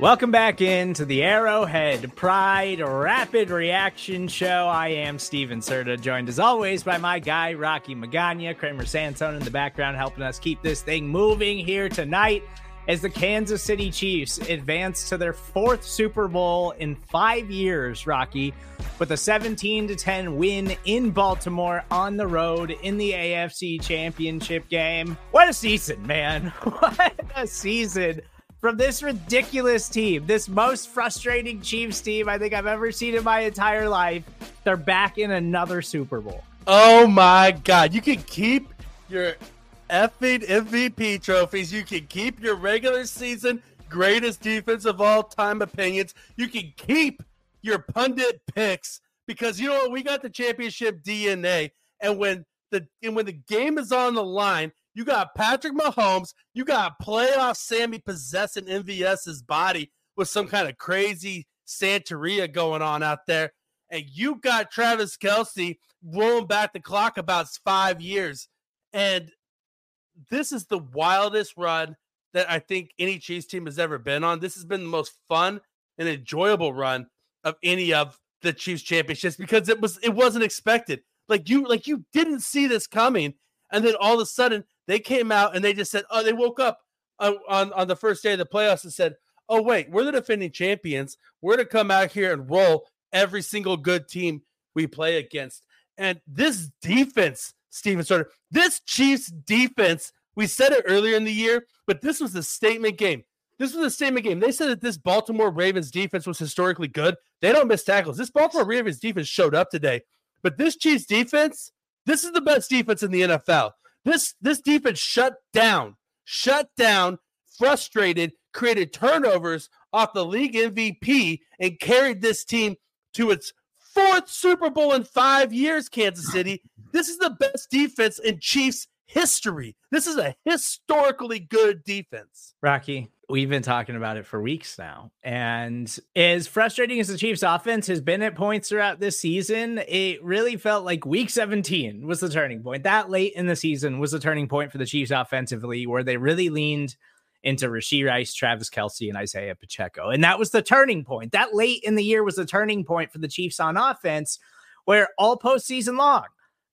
Welcome back into the Arrowhead Pride Rapid Reaction Show. I am Stephen Serda, joined as always by my guy, Rocky Magaña. Kramer Santone in the background helping us keep this thing moving here tonight as the Kansas City Chiefs advance to their fourth Super Bowl in 5 years, Rocky, with a 17-10 win in Baltimore on the road in the AFC Championship game. What a season, man. What a season. From this ridiculous team, this most frustrating Chiefs team I think I've ever seen in my entire life, they're back in another Super Bowl. Oh, my God. You can keep your effing MVP trophies. You can keep your regular season greatest defense of all time opinions. You can keep your pundit picks because, you know what, we got the championship DNA. And when the game is on the line, you got Patrick Mahomes. You got playoff Sammy possessing MVS's body with some kind of crazy Santeria going on out there. And you got Travis Kelce rolling back the clock about 5 years. And this is the wildest run that I think any Chiefs team has ever been on. This has been the most fun and enjoyable run of any of the Chiefs championships because it wasn't expected. Like you didn't see this coming. And then all of a sudden, they came out and they just said, oh, they woke up on the first day of the playoffs and said, oh, wait, we're the defending champions. We're going to come out here and roll every single good team we play against. And this defense, Stephen Serda, this Chiefs defense, we said it earlier in the year, but this was a statement game. This was a statement game. They said that this Baltimore Ravens defense was historically good. They don't miss tackles. This Baltimore Ravens defense showed up today. But this Chiefs defense, this is the best defense in the NFL. This defense shut down, frustrated, created turnovers off the league MVP, and carried this team to its fourth Super Bowl in 5 years, Kansas City. This is the best defense in Chiefs history. This is a historically good defense. Rocky, we've been talking about it for weeks now. And as frustrating as the Chiefs offense has been at points throughout this season, it really felt like week 17 was the turning point. That late in the season was the turning point for the Chiefs offensively, where they really leaned into Rashee Rice, Travis Kelce, and Isaiah Pacheco. And that was the turning point. That late in the year was the turning point for the Chiefs on offense, where all postseason long,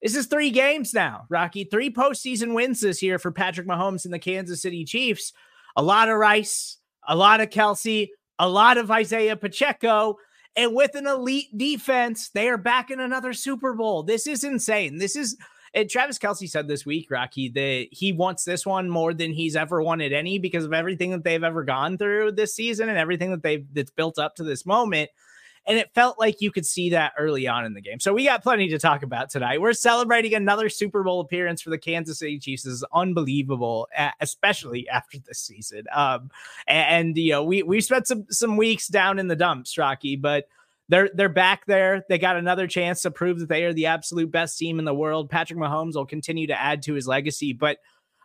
this is 3 games now, Rocky, 3 postseason wins this year for Patrick Mahomes and the Kansas City Chiefs. A lot of Rice, a lot of Kelce, a lot of Isaiah Pacheco, and with an elite defense, they are back in another Super Bowl. This is insane. This is, and Travis Kelce said this week, Rocky, that he wants this one more than he's ever wanted any because of everything that they've ever gone through this season and everything that that's built up to this moment. And it felt like you could see that early on in the game. So we got plenty to talk about tonight. We're celebrating another Super Bowl appearance for the Kansas City Chiefs. This is unbelievable, especially after this season. You know, we spent some weeks down in the dumps, Rocky, but they're back there. They got another chance to prove that they are the absolute best team in the world. Patrick Mahomes will continue to add to his legacy, but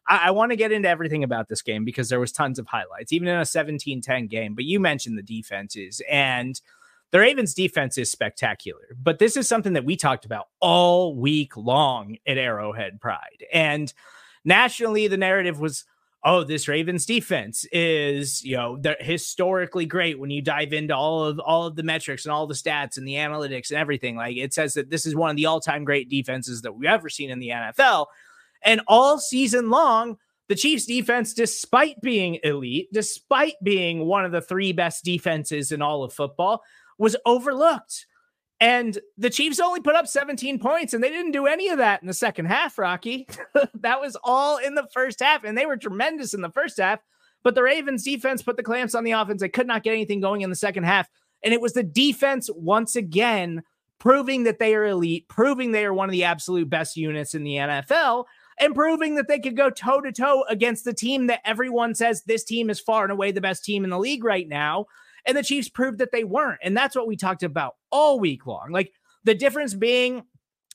I want to get into everything about this game because there was tons of highlights, even in a 17-10 game. But you mentioned the defenses, and the Ravens defense is spectacular, but this is something that we talked about all week long at Arrowhead Pride. And nationally, the narrative was, oh, this Ravens defense is, you know, they're historically great when you dive into all of the metrics and all the stats and the analytics and everything. Like, it says that this is one of the all-time great defenses that we've ever seen in the NFL. And all season long, the Chiefs defense, despite being elite, despite being one of the three best defenses in all of football, was overlooked. And the Chiefs only put up 17 points, and they didn't do any of that in the second half, Rocky. That was all in the first half, and they were tremendous in the first half. But the Ravens defense put the clamps on the offense. They could not get anything going in the second half. And it was the defense once again proving that they are elite, proving they are one of the absolute best units in the NFL, and proving that they could go toe-to-toe against the team that everyone says this team is far and away the best team in the league right now. And the Chiefs proved that they weren't. And that's what we talked about all week long. Like, the difference being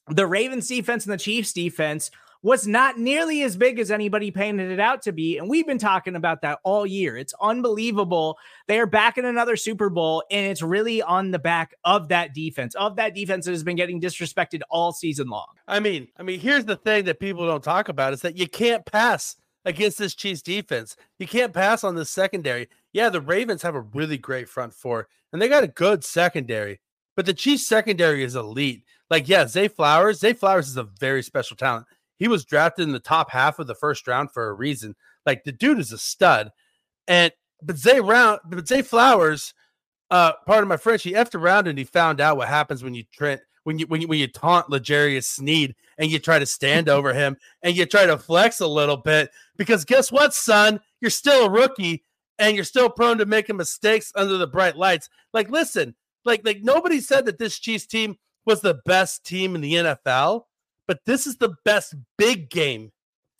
the Ravens defense and the Chiefs defense was not nearly as big as anybody painted it out to be. And we've been talking about that all year. It's unbelievable. They are back in another Super Bowl, and it's really on the back of that defense that has been getting disrespected all season long. I mean, here's the thing that people don't talk about is that you can't pass against this Chiefs defense. You can't pass on this secondary. Yeah, the Ravens have a really great front four, and they got a good secondary, but the Chiefs secondary is elite. Like, yeah, Zay Flowers is a very special talent. He was drafted in the top half of the first round for a reason. Like, the dude is a stud. But Zay Flowers, pardon my French, he effed around and he found out what happens when you taunt L'Jarius Sneed and you try to stand over him and you try to flex a little bit, because guess what, son? You're still a rookie and you're still prone to making mistakes under the bright lights. Like, listen, like nobody said that this Chiefs team was the best team in the NFL, but this is the best big game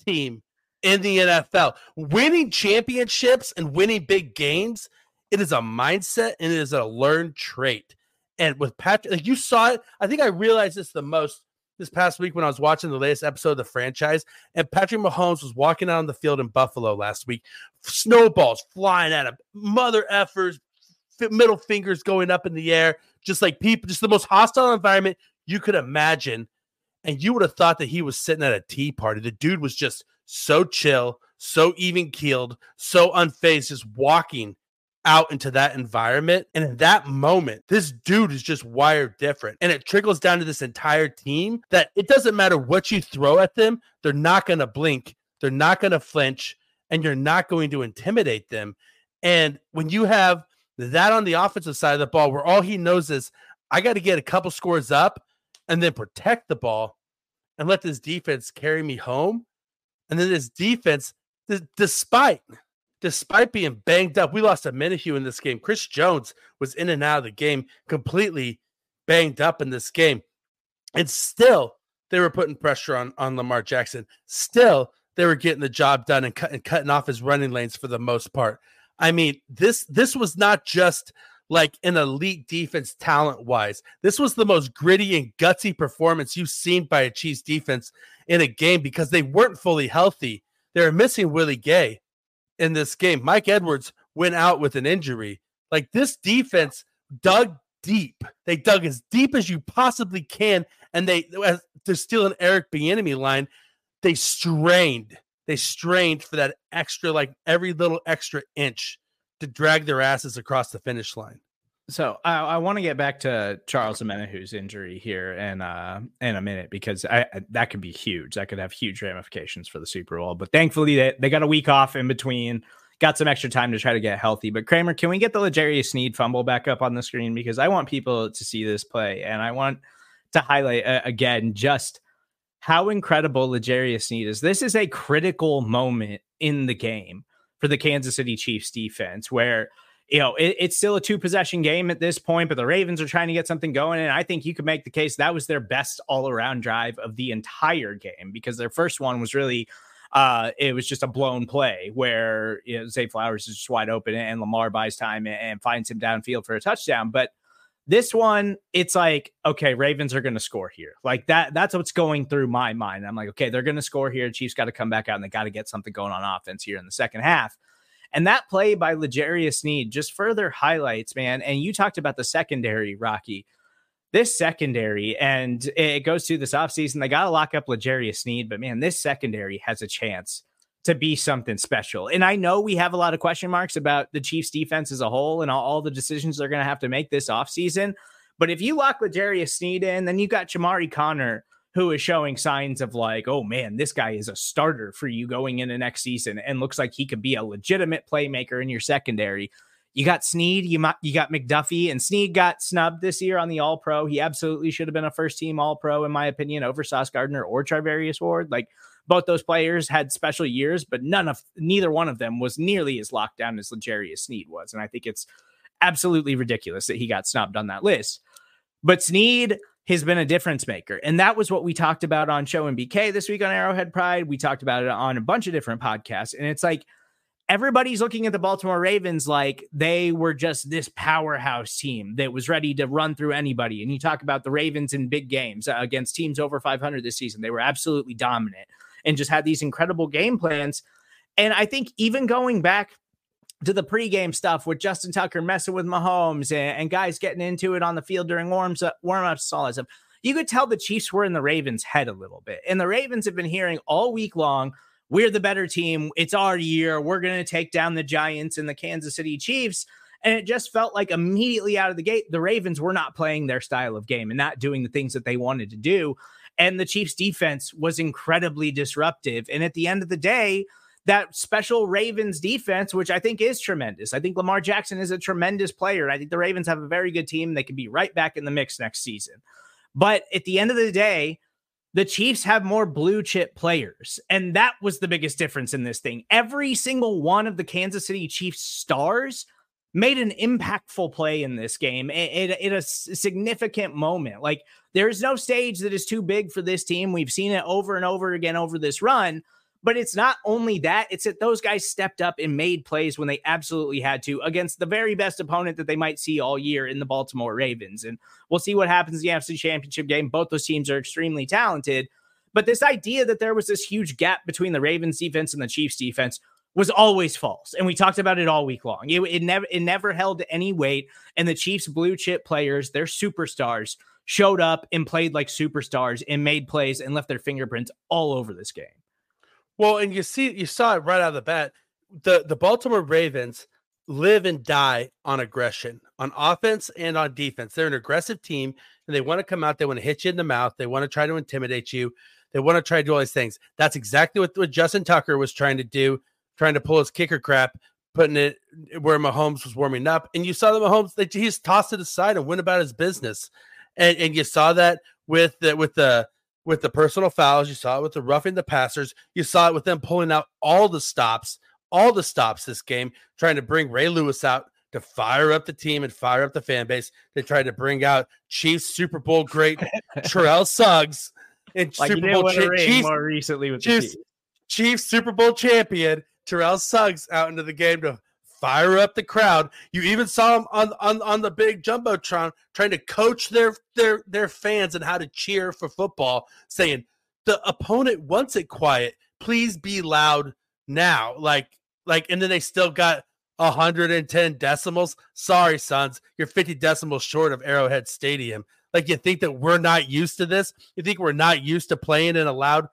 team in the NFL. Winning championships and winning big games, it is a mindset and it is a learned trait. And with Patrick, like, you saw it. I think I realized this the most this past week when I was watching the latest episode of The Franchise, and Patrick Mahomes was walking out on the field in Buffalo last week. Snowballs flying at him, mother effers, middle fingers going up in the air, just like people, just the most hostile environment you could imagine. And you would have thought that he was sitting at a tea party. The dude was just so chill, so even-keeled, so unfazed, just walking out into that environment. And in that moment, this dude is just wired different. And it trickles down to this entire team that it doesn't matter what you throw at them. They're not going to blink. They're not going to flinch. And you're not going to intimidate them. And when you have that on the offensive side of the ball, where all he knows is, I got to get a couple scores up and then protect the ball and let this defense carry me home. And then this defense, despite being banged up, we lost Omenihu in this game. Chris Jones was in and out of the game, completely banged up in this game. And still, they were putting pressure on Lamar Jackson. Still, they were getting the job done and cutting off his running lanes for the most part. I mean, this was not just like an elite defense talent-wise. This was the most gritty and gutsy performance you've seen by a Chiefs defense in a game, because they weren't fully healthy. They were missing Willie Gay in this game. Mike Edwards went out with an injury. Like, this defense dug deep. They dug as deep as you possibly can, and they, to steal an Eric Bieniemy line, they strained. They strained for that extra, like, every little extra inch to drag their asses across the finish line. So I want to get back to Charles Omenihu's injury here in a minute, because that could be huge. That could have huge ramifications for the Super Bowl. But thankfully, they got a week off in between, got some extra time to try to get healthy. But Kramer, can we get the L'Jarius Sneed fumble back up on the screen? Because I want people to see this play, and I want to highlight again just how incredible L'Jarius Sneed is. This is a critical moment in the game for the Kansas City Chiefs defense, where, you know, it's still a 2-possession game at this point, but the Ravens are trying to get something going. And I think you could make the case that was their best all around drive of the entire game, because their first one was really, it was just a blown play where, you know, Zay Flowers is just wide open and Lamar buys time and finds him downfield for a touchdown. But this one, it's like, okay, Ravens are going to score here. Like, that's what's going through my mind. I'm like, okay, they're going to score here. Chiefs got to come back out and they got to get something going on offense here in the second half. And that play by L'Jarius Sneed just further highlights, man. And you talked about the secondary, Rocky. This secondary, and it goes to this offseason, they got to lock up L'Jarius Sneed. But, man, this secondary has a chance to be something special. And I know we have a lot of question marks about the Chiefs defense as a whole and all the decisions they're going to have to make this offseason. But if you lock L'Jarius Sneed in, then you got Jamari Connor, who is showing signs of like, oh man, this guy is a starter for you going into next season and looks like he could be a legitimate playmaker in your secondary. You got Sneed, you got McDuffie, and Sneed got snubbed this year on the All-Pro. He absolutely should have been a first-team All-Pro, in my opinion, over Sauce Gardner or Charvarius Ward. Like, both those players had special years, but neither one of them was nearly as locked down as L'Jarius Sneed was. And I think it's absolutely ridiculous that he got snubbed on that list. But Sneed has been a difference maker. And that was what we talked about on Show and BK this week on Arrowhead Pride. We talked about it on a bunch of different podcasts. And it's like, everybody's looking at the Baltimore Ravens like they were just this powerhouse team that was ready to run through anybody. And you talk about the Ravens in big games against teams over 500 this season. They were absolutely dominant and just had these incredible game plans. And I think even going back to the pregame stuff with Justin Tucker messing with Mahomes and guys getting into it on the field during warm-ups, all that stuff, you could tell the Chiefs were in the Ravens' head a little bit. And the Ravens have been hearing all week long, we're the better team. It's our year. We're going to take down the Giants and the Kansas City Chiefs. And it just felt like immediately out of the gate, the Ravens were not playing their style of game and not doing the things that they wanted to do. And the Chiefs defense was incredibly disruptive. And at the end of the day, that special Ravens defense, which I think is tremendous. I think Lamar Jackson is a tremendous player. I think the Ravens have a very good team. They could be right back in the mix next season. But at the end of the day, the Chiefs have more blue chip players. And that was the biggest difference in this thing. Every single one of the Kansas City Chiefs stars made an impactful play in this game at a significant moment. Like, there is no stage that is too big for this team. We've seen it over and over again over this run. But it's not only that, it's that those guys stepped up and made plays when they absolutely had to against the very best opponent that they might see all year in the Baltimore Ravens. And we'll see what happens in the NFC Championship game. Both those teams are extremely talented. But this idea that there was this huge gap between the Ravens defense and the Chiefs defense was always false. And we talked about it all week long. It never held any weight. And the Chiefs blue chip players, their superstars, showed up and played like superstars and made plays and left their fingerprints all over this game. Well, and you saw it right out of the bat. The Baltimore Ravens live and die on aggression, on offense and on defense. They're an aggressive team, and they want to come out. They want to hit you in the mouth. They want to try to intimidate you. They want to try to do all these things. That's exactly what Justin Tucker was trying to do, trying to pull his kicker crap, putting it where Mahomes was warming up. And you saw that Mahomes, they just tossed it aside and went about his business. And you saw that with the personal fouls, you saw it with the roughing the passers, you saw it with them pulling out all the stops this game, trying to bring Ray Lewis out to fire up the team and fire up the fan base. They tried to bring out Chiefs Super Bowl great Terrell Suggs and like Super Bowl Chiefs more recently with Chiefs, the Chiefs Super Bowl champion Terrell Suggs out into the game to fire up the crowd. You even saw him on the big Jumbotron trying to coach their fans and how to cheer for football, saying, the opponent wants it quiet. Please be loud now. Like, and then they still got 110 decibels. Sorry, sons, you're 50 decibels short of Arrowhead Stadium. Like, you think that we're not used to this? You think we're not used to playing in a loud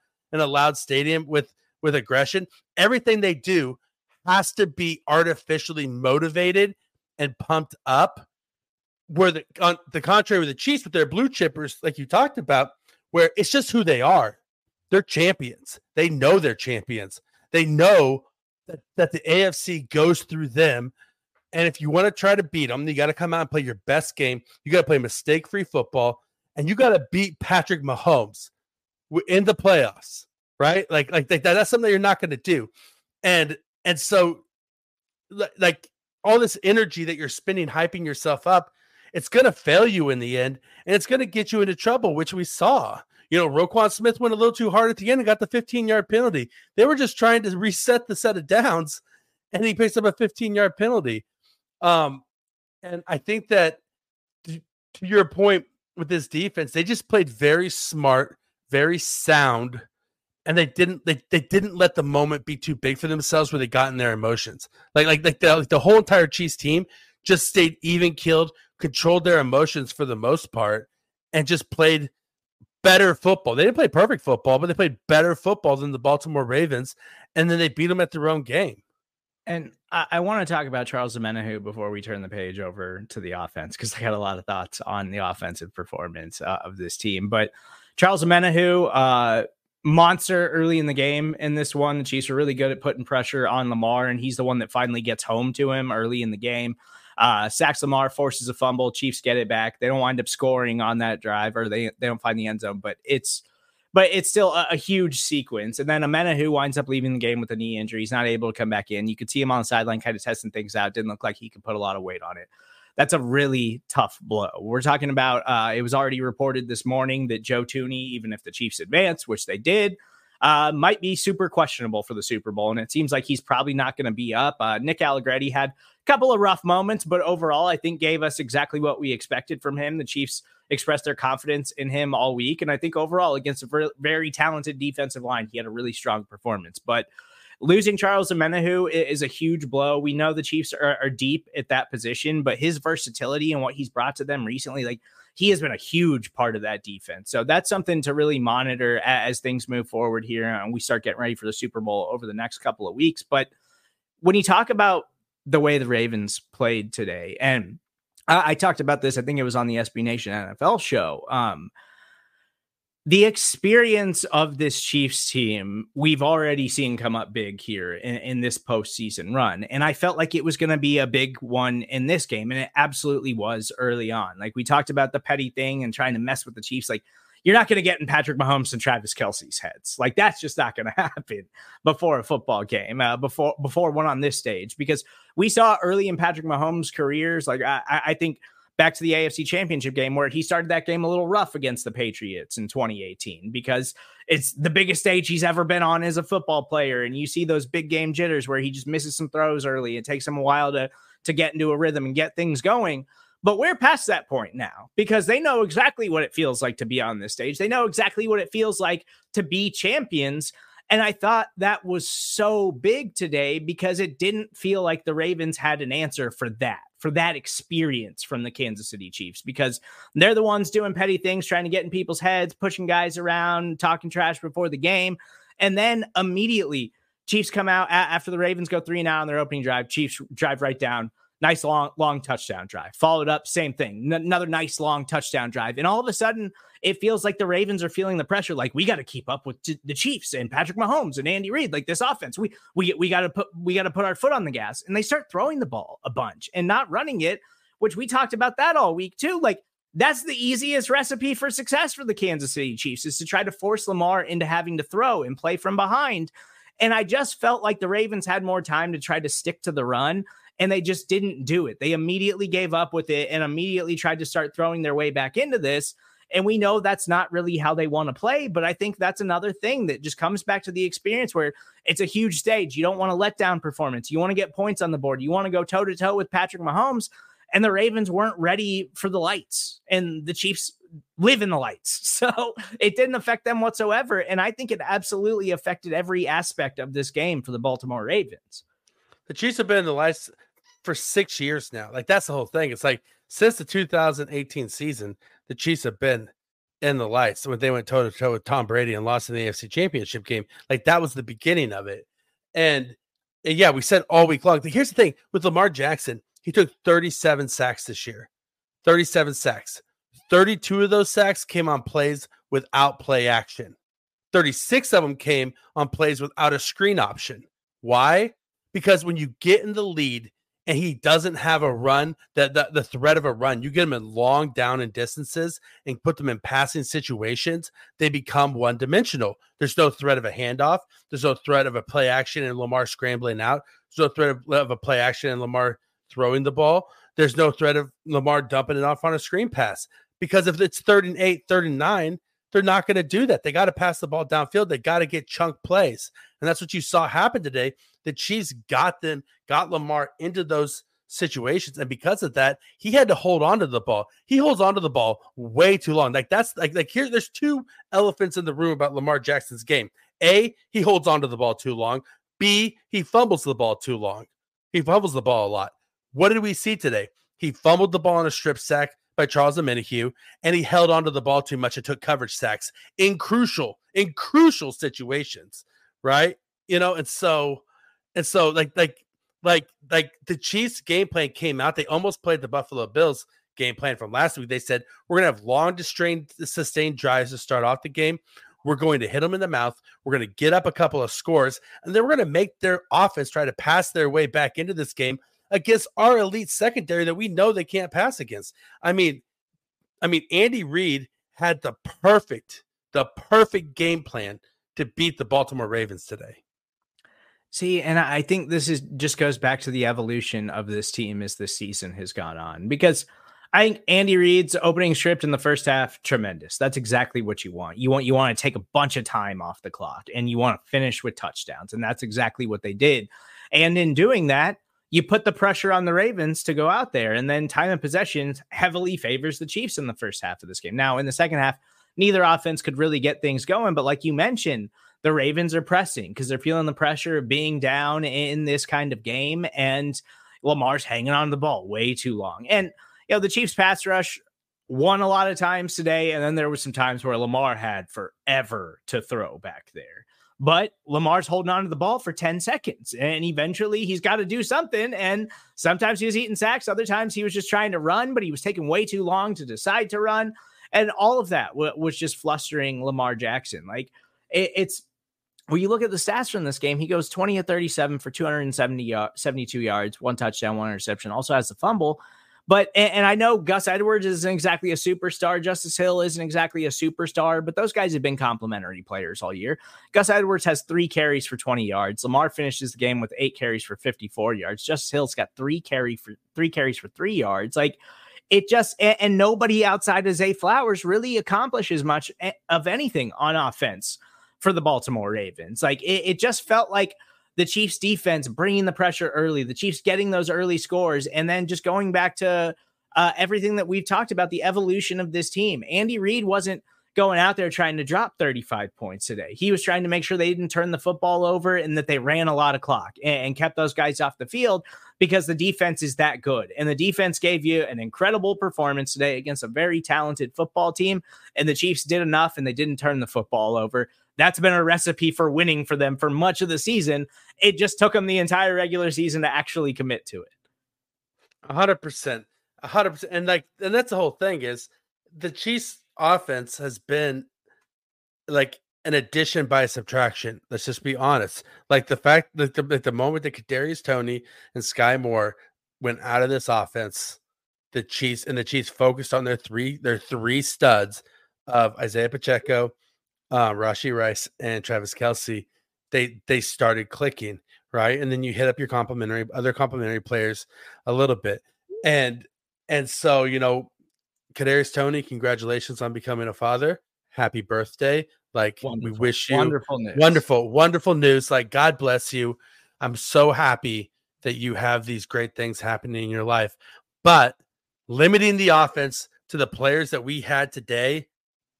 stadium with aggression? Everything they do has to be artificially motivated and pumped up, where on the contrary with the Chiefs, with their blue chippers, like you talked about, where it's just who they are. They're champions. They know they're champions. They know that the AFC goes through them. And if you want to try to beat them, you got to come out and play your best game. You got to play mistake-free football, and you got to beat Patrick Mahomes in the playoffs, right? Like that's something that you're not going to do. And so, like, all this energy that you're spending hyping yourself up, it's going to fail you in the end, and it's going to get you into trouble, which we saw. You know, Roquan Smith went a little too hard at the end and got the 15-yard penalty. They were just trying to reset the set of downs, and he picks up a 15-yard penalty. And I think that, to your point with this defense, they just played very smart, very sound. And they didn't let the moment be too big for themselves where they got in their emotions. Like the whole entire Chiefs team just stayed even keeled, controlled their emotions for the most part, and just played better football. They didn't play perfect football, but they played better football than the Baltimore Ravens, and then they beat them at their own game. And I want to talk about Charles Omenihu before we turn the page over to the offense, because I got a lot of thoughts on the offensive performance of this team. But Charles Omenihu, monster early in the game in this one. The Chiefs are really good at putting pressure on Lamar, and he's the one that finally gets home to him early in the game. Sacks Lamar, forces a fumble. Chiefs get it back. They don't wind up scoring on that drive, or they don't find the end zone, but it's still a huge sequence. And then Omenihu winds up leaving the game with a knee injury. He's not able to come back in. You could see him on the sideline kind of testing things out. Didn't look like he could put a lot of weight on it. That's a really tough blow. We're talking about, it was already reported this morning that Joe Tooney, even if the Chiefs advance, which they did, might be super questionable for the Super Bowl. And it seems like he's probably not going to be up. Nick Allegretti had a couple of rough moments, but overall, I think gave us exactly what we expected from him. The Chiefs expressed their confidence in him all week. And I think overall, against a very talented defensive line, he had a really strong performance. But losing Charles Omenihu is a huge blow. We know the Chiefs are deep at that position, but his versatility and what he's brought to them recently, like, he has been a huge part of that defense. So that's something to really monitor as things move forward here and we start getting ready for the Super Bowl over the next couple of weeks. But when you talk about the way the Ravens played today, and I talked about this, I think it was on the SB Nation NFL show, the experience of this Chiefs team, we've already seen come up big here in this postseason run. And I felt like it was going to be a big one in this game. And it absolutely was early on. Like, we talked about the petty thing and trying to mess with the Chiefs. Like, you're not going to get in Patrick Mahomes and Travis Kelce's heads. Like, that's just not going to happen before a football game, before one on this stage, because we saw early in Patrick Mahomes' careers. Like, I think back to the AFC Championship game where he started that game a little rough against the Patriots in 2018, because it's the biggest stage he's ever been on as a football player. And you see those big game jitters where he just misses some throws early. It takes him a while to get into a rhythm and get things going. But we're past that point now, because they know exactly what it feels like to be on this stage. They know exactly what it feels like to be champions. And I thought that was so big today, because it didn't feel like the Ravens had an answer for that experience from the Kansas City Chiefs, because they're the ones doing petty things, trying to get in people's heads, pushing guys around, talking trash before the game. And then immediately Chiefs come out after the Ravens go 3-0 on their opening drive. Chiefs drive right down. Nice long touchdown drive. Followed up, same thing. Another nice long touchdown drive. And all of a sudden, it feels like the Ravens are feeling the pressure. Like, we got to keep up with the Chiefs and Patrick Mahomes and Andy Reid. Like, this offense, we got to put our foot on the gas. And they start throwing the ball a bunch and not running it, which we talked about that all week too. Like, that's the easiest recipe for success for the Kansas City Chiefs, is to try to force Lamar into having to throw and play from behind. And I just felt like the Ravens had more time to try to stick to the run, and they just didn't do it. They immediately gave up with it and immediately tried to start throwing their way back into this. And we know that's not really how they want to play, but I think that's another thing that just comes back to the experience, where it's a huge stage. You don't want to let down performance. You want to get points on the board. You want to go toe-to-toe with Patrick Mahomes, and the Ravens weren't ready for the lights, and the Chiefs live in the lights. So it didn't affect them whatsoever, and I think it absolutely affected every aspect of this game for the Baltimore Ravens. The Chiefs have been in the lights for 6 years now. Like, that's the whole thing. It's like, since the 2018 season, the Chiefs have been in the lights. When they went toe-to-toe with Tom Brady and lost in the AFC Championship game, like, that was the beginning of it. And yeah, we said all week long, here's the thing with Lamar Jackson, he took 37 sacks this year, 37 sacks. 32 of those sacks came on plays without play action. 36 of them came on plays without a screen option. Why? Because when you get in the lead and he doesn't have a run, the threat of a run, you get him in long down and distances and put them in passing situations, they become one-dimensional. There's no threat of a handoff. There's no threat of a play action and Lamar scrambling out. There's no threat of a play action and Lamar throwing the ball. There's no threat of Lamar dumping it off on a screen pass. Because if it's 3rd and 8, 3rd and 9, they're not going to do that. They got to pass the ball downfield. They got to get chunk plays. And that's what you saw happen today. The Chiefs got Lamar into those situations. And because of that, he had to hold on to the ball. He holds on to the ball way too long. Like, that's like here, there's two elephants in the room about Lamar Jackson's game. A, he holds on to the ball too long. B, he fumbles the ball too long. He fumbles the ball a lot. What did we see today? He fumbled the ball on a strip sack by Charles Omenihu, and he held onto the ball too much and took coverage sacks in crucial situations, right? You know, and so like the Chiefs' game plan came out. They almost played the Buffalo Bills game plan from last week. They said, we're going to have long, sustained drives to start off the game. We're going to hit them in the mouth. We're going to get up a couple of scores, and then we're going to make their offense try to pass their way back into this game against our elite secondary that we know they can't pass against. I mean, Andy Reid had the perfect game plan to beat the Baltimore Ravens today. See, and I think this is just goes back to the evolution of this team as the season has gone on, because I think Andy Reid's opening script in the first half, tremendous. That's exactly what you want. You want to take a bunch of time off the clock, and you want to finish with touchdowns, and that's exactly what they did. And in doing that, you put the pressure on the Ravens to go out there, and then time of possession heavily favors the Chiefs in the first half of this game. Now, in the second half, neither offense could really get things going, but like you mentioned, the Ravens are pressing because they're feeling the pressure of being down in this kind of game, and Lamar's hanging on the ball way too long. And you know, the Chiefs pass rush won a lot of times today, and then there were some times where Lamar had forever to throw back there. But Lamar's holding on to the ball for 10 seconds, and eventually he's got to do something, and sometimes he was eating sacks, other times he was just trying to run, but he was taking way too long to decide to run, and all of that was just flustering Lamar Jackson. Like, it's when you look at the stats from this game, he goes 20 of 37 for 272 yards, one touchdown, one interception, also has the fumble. But, and I know Gus Edwards isn't exactly a superstar. Justice Hill isn't exactly a superstar, but those guys have been complimentary players all year. Gus Edwards has 3 carries for 20 yards. Lamar finishes the game with 8 carries for 54 yards. Justice Hill's got 3 carries for 3 yards. Like, it just, and nobody outside of Zay Flowers really accomplishes much of anything on offense for the Baltimore Ravens. Like, it just felt like the Chiefs defense bringing the pressure early, the Chiefs getting those early scores, and then just going back to everything that we've talked about, the evolution of this team. Andy Reid wasn't going out there trying to drop 35 points today. He was trying to make sure they didn't turn the football over and that they ran a lot of clock and kept those guys off the field, because the defense is that good. And the defense gave you an incredible performance today against a very talented football team, and the Chiefs did enough and they didn't turn the football over. That's been a recipe for winning for them for much of the season. It just took them the entire regular season to actually commit to it. 100%. 100%. And that's the whole thing, is the Chiefs offense has been like an addition by subtraction. Let's just be honest. Like, the fact that the moment that Kadarius Toney and Sky Moore went out of this offense, the Chiefs focused on their three studs of Isaiah Pacheco, Rashee Rice, and Travis Kelce. They started clicking, right? And then you hit up your other complimentary players a little bit. And so, you know, Kadarius Toney, congratulations on becoming a father. Happy birthday. Like, wonderful, we wish you wonderful news. Like, God bless you. I'm so happy that you have these great things happening in your life, but limiting the offense to the players that we had today,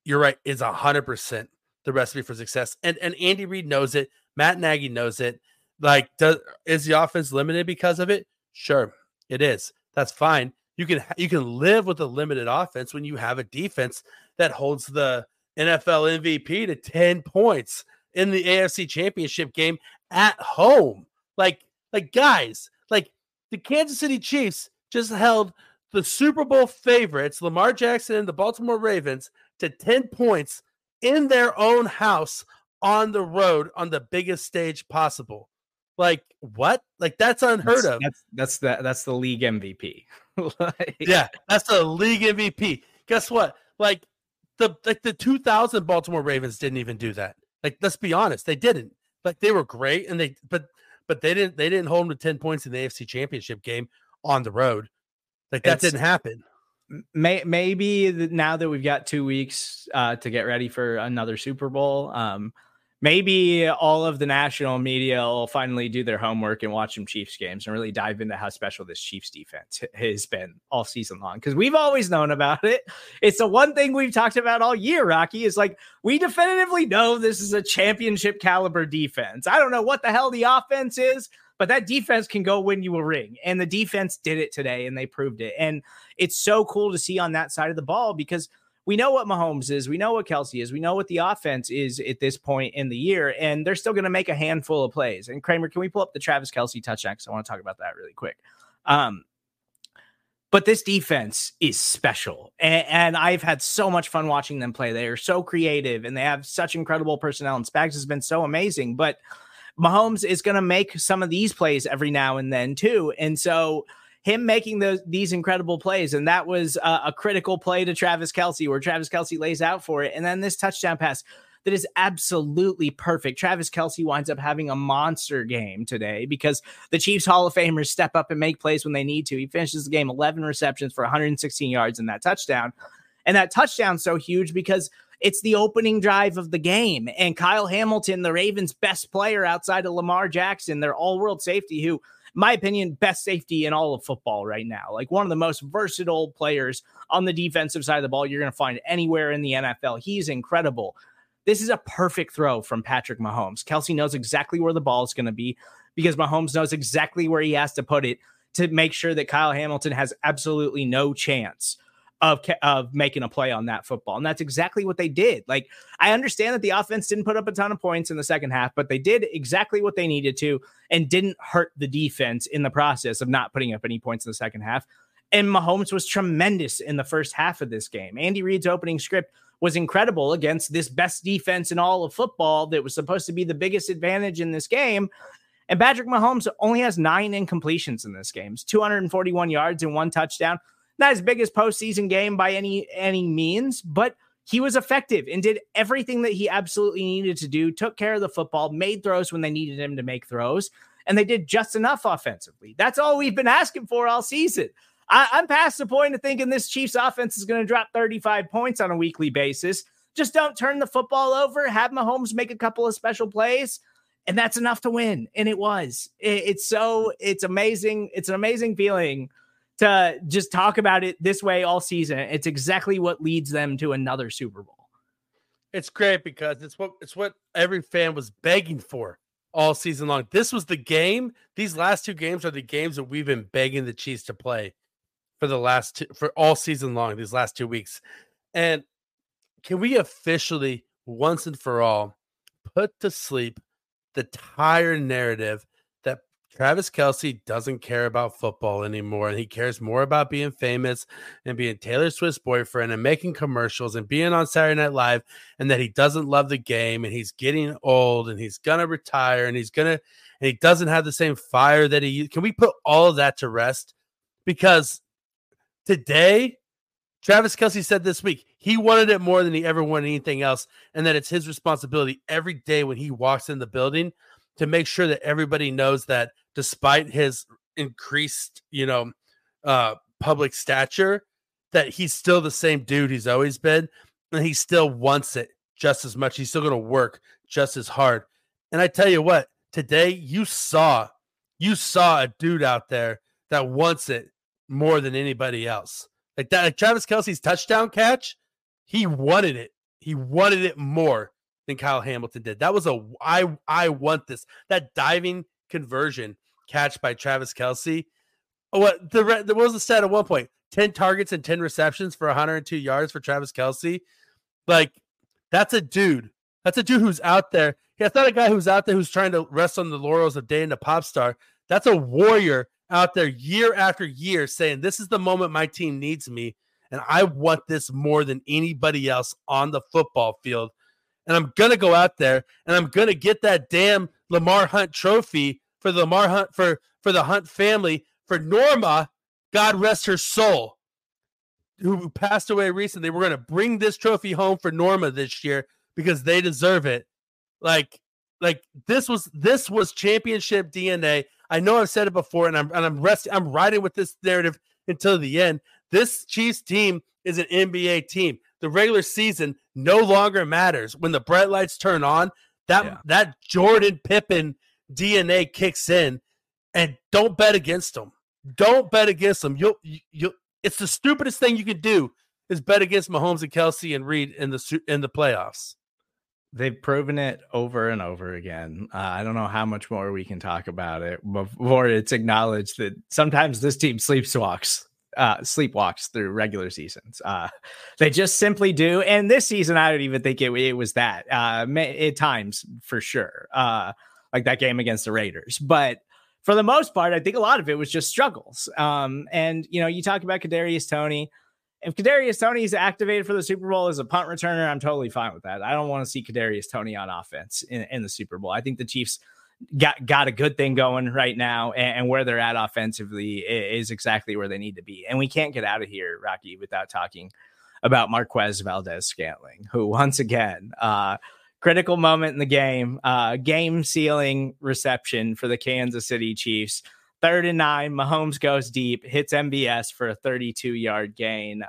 you're right, is 100% the recipe for success. And Andy Reid knows it. Matt Nagy knows it. Like, is the offense limited because of it? Sure, it is. That's fine. You can live with a limited offense when you have a defense that holds the NFL MVP to 10 points in the AFC Championship game at home. Like guys, like, the Kansas City Chiefs just held the Super Bowl favorites, Lamar Jackson and the Baltimore Ravens, to 10 points in their own house on the road on the biggest stage possible. Like, what? Like, that's unheard of. That's the league MVP. Like, yeah, that's the league MVP. Guess what? Like, the 2000 Baltimore Ravens didn't even do that. Like, let's be honest, they didn't. Like, they were great, and they didn't hold them to 10 points in the AFC Championship game on the road. Like, that didn't happen. Maybe now that we've got 2 weeks to get ready for another Super Bowl, maybe all of the national media will finally do their homework and watch some Chiefs games and really dive into how special this Chiefs defense has been all season long, because we've always known about it. It's the one thing we've talked about all year, Rocky, is like, we definitively know this is a championship caliber defense. I don't know what the hell the offense is, but that defense can go win you a ring, and the defense did it today, and they proved it. And it's so cool to see on that side of the ball, because we know what Mahomes is, we know what Kelce is, we know what the offense is at this point in the year, and they're still going to make a handful of plays. And Kramer, can we pull up the Travis Kelce touchdown? Because I want to talk about that really quick. But this defense is special, and I've had so much fun watching them play. They are so creative, and they have such incredible personnel, and Spags has been so amazing. But Mahomes is going to make some of these plays every now and then too, and so him making these incredible plays, and that was a critical play to Travis Kelce, where Travis Kelce lays out for it, and then this touchdown pass that is absolutely perfect. Travis Kelce winds up having a monster game today because the Chiefs Hall of Famers step up and make plays when they need to. He finishes the game 11 receptions for 116 yards in that touchdown, and that touchdown's so huge because it's the opening drive of the game, and Kyle Hamilton, the Ravens' best player outside of Lamar Jackson, their all-world safety, who, my opinion, best safety in all of football right now. Like, one of the most versatile players on the defensive side of the ball you're going to find anywhere in the NFL. He's incredible. This is a perfect throw from Patrick Mahomes. Kelce knows exactly where the ball is going to be because Mahomes knows exactly where he has to put it to make sure that Kyle Hamilton has absolutely no chance of making a play on that football. And that's exactly what they did. Like, I understand that the offense didn't put up a ton of points in the second half, but they did exactly what they needed to and didn't hurt the defense in the process of not putting up any points in the second half. And Mahomes was tremendous in the first half of this game. Andy Reid's opening script was incredible against this best defense in all of football that was supposed to be the biggest advantage in this game. And Patrick Mahomes only has 9 incompletions in this game. It's 241 yards and 1 touchdown. Not his biggest postseason game by any means, but he was effective and did everything that he absolutely needed to do, took care of the football, made throws when they needed him to make throws, and they did just enough offensively. That's all we've been asking for all season. I'm past the point of thinking this Chiefs offense is going to drop 35 points on a weekly basis. Just don't turn the football over, have Mahomes make a couple of special plays, and that's enough to win, and it was. It's amazing. It's an amazing feeling to just talk about it this way all season. It's exactly what leads them to another Super Bowl. It's great because it's what every fan was begging for all season long. This was the game. These last 2 games are the games that we've been begging the Chiefs to play for all season long, these last 2 weeks. And can we officially, once and for all, put to sleep the tired narrative Travis Kelce doesn't care about football anymore, and he cares more about being famous and being Taylor Swift's boyfriend and making commercials and being on Saturday Night Live, and that he doesn't love the game and he's getting old and he's going to retire and he doesn't have the same fire that he – can we put all of that to rest? Because today, Travis Kelce said this week, he wanted it more than he ever wanted anything else, and that it's his responsibility every day when he walks in the building to make sure that everybody knows that despite his increased, public stature, that he's still the same dude he's always been, and he still wants it just as much. He's still going to work just as hard. And I tell you what, today you saw a dude out there that wants it more than anybody else. Like that, like Travis Kelce's touchdown catch, he wanted it. He wanted it more than Kyle Hamilton did. That was I want this. That diving conversion catch by Travis Kelce. What was the stat at one point? 10 targets and 10 receptions for 102 yards for Travis Kelce. Like, that's a dude. That's a dude who's out there. Yeah, it's not a guy who's out there who's trying to rest on the laurels of being a pop star. That's a warrior out there year after year saying, this is the moment my team needs me, and I want this more than anybody else on the football field. And I'm going to go out there and I'm going to get that damn Lamar Hunt trophy for the Lamar Hunt, for the Hunt family, for Norma, God rest her soul, who passed away recently. We're going to bring this trophy home for Norma this year because they deserve it. Like this was championship DNA. I know I've said it before, and I'm riding with this narrative until the end. This Chiefs team is an NBA team. The regular season no longer matters. When the bright lights turn on, that Jordan Pippen DNA kicks in, and don't bet against them. Don't bet against them. You'll it's the stupidest thing you can do is bet against Mahomes and Kelce and Reid in the playoffs. They've proven it over and over again. I don't know how much more we can talk about it before it's acknowledged that sometimes this team sleepwalks through regular seasons. They just simply do. And this season, I don't even think it was that at times for sure. Like that game against the Raiders. But for the most part, I think a lot of it was just struggles. And, you know, you talk about Kadarius Toney. If Kadarius Toney is activated for the Super Bowl as a punt returner, I'm totally fine with that. I don't want to see Kadarius Toney on offense in the Super Bowl. I think the Chiefs got a good thing going right now, and where they're at offensively is exactly where they need to be. And we can't get out of here, Rocky, without talking about Marquez Valdez-Scantling, who once again, critical moment in the game, game-sealing reception for the Kansas City Chiefs. 3rd and 9, Mahomes goes deep, hits MVS for a 32-yard gain.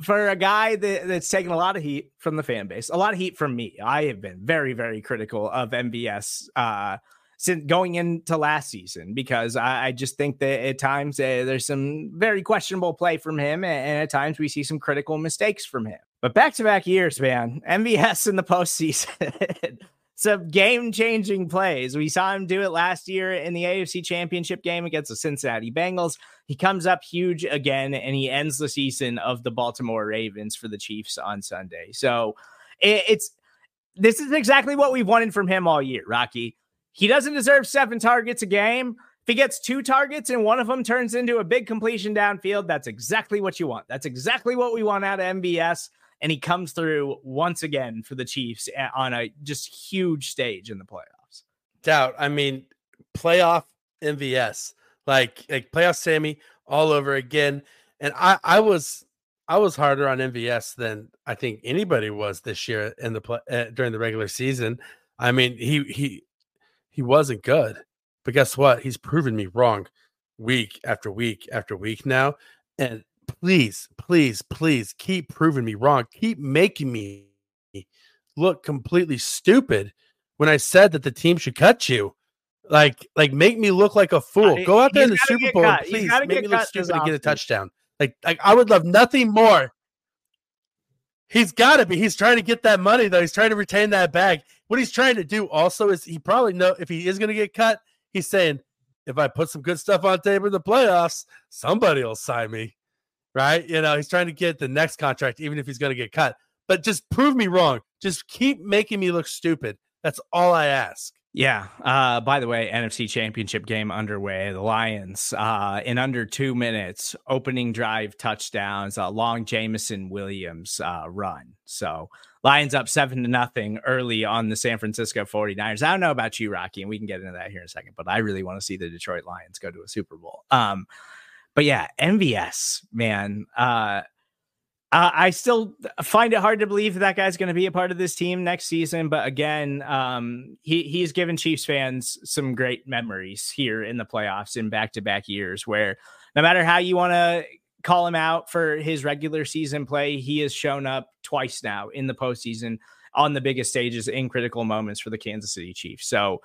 For a guy that's taken a lot of heat from the fan base, a lot of heat from me. I have been very, very critical of MVS since going into last season, because I just think that at times there's some very questionable play from him, and at times we see some critical mistakes from him. But back-to-back years, man, MVS in the postseason. Some game-changing plays. We saw him do it last year in the AFC Championship game against the Cincinnati Bengals. He comes up huge again, and he ends the season of the Baltimore Ravens for the Chiefs on Sunday. So this is exactly what we wanted from him all year, Rocky. He doesn't deserve 7 targets a game. If he gets 2 targets and one of them turns into a big completion downfield, that's exactly what you want. That's exactly what we want out of MVS. And he comes through once again for the Chiefs on a just huge stage in the playoffs. Doubt. I mean, playoff MVS, like playoff Sammy all over again. And I was harder on MVS than I think anybody was this year in the during the regular season. I mean, he wasn't good, but guess what? He's proven me wrong week after week after week now. And Please keep proving me wrong. Keep making me look completely stupid when I said that the team should cut you. Like make me look like a fool. Go out there in the Super Bowl, and please make me look stupid and get a touchdown. Like I would love nothing more. He's got to be. He's trying to get that money, though. He's trying to retain that bag. What he's trying to do also is he probably knows if he is going to get cut, he's saying, if I put some good stuff on table in the playoffs, somebody will sign me. Right? You know, he's trying to get the next contract, even if he's going to get cut. But just prove me wrong. Just keep making me look stupid. That's all I ask. Yeah. By the way, NFC Championship game underway. The Lions in under 2 minutes, opening drive touchdowns, a long Jameson Williams run. So Lions up 7-0 early on the San Francisco 49ers. I don't know about you, Rocky, and we can get into that here in a second, but I really want to see the Detroit Lions go to a Super Bowl. But yeah, MVS, man, I still find it hard to believe that guy's going to be a part of this team next season. But again, he's given Chiefs fans some great memories here in the playoffs in back-to-back years, where no matter how you want to call him out for his regular season play, he has shown up twice now in the postseason on the biggest stages in critical moments for the Kansas City Chiefs. So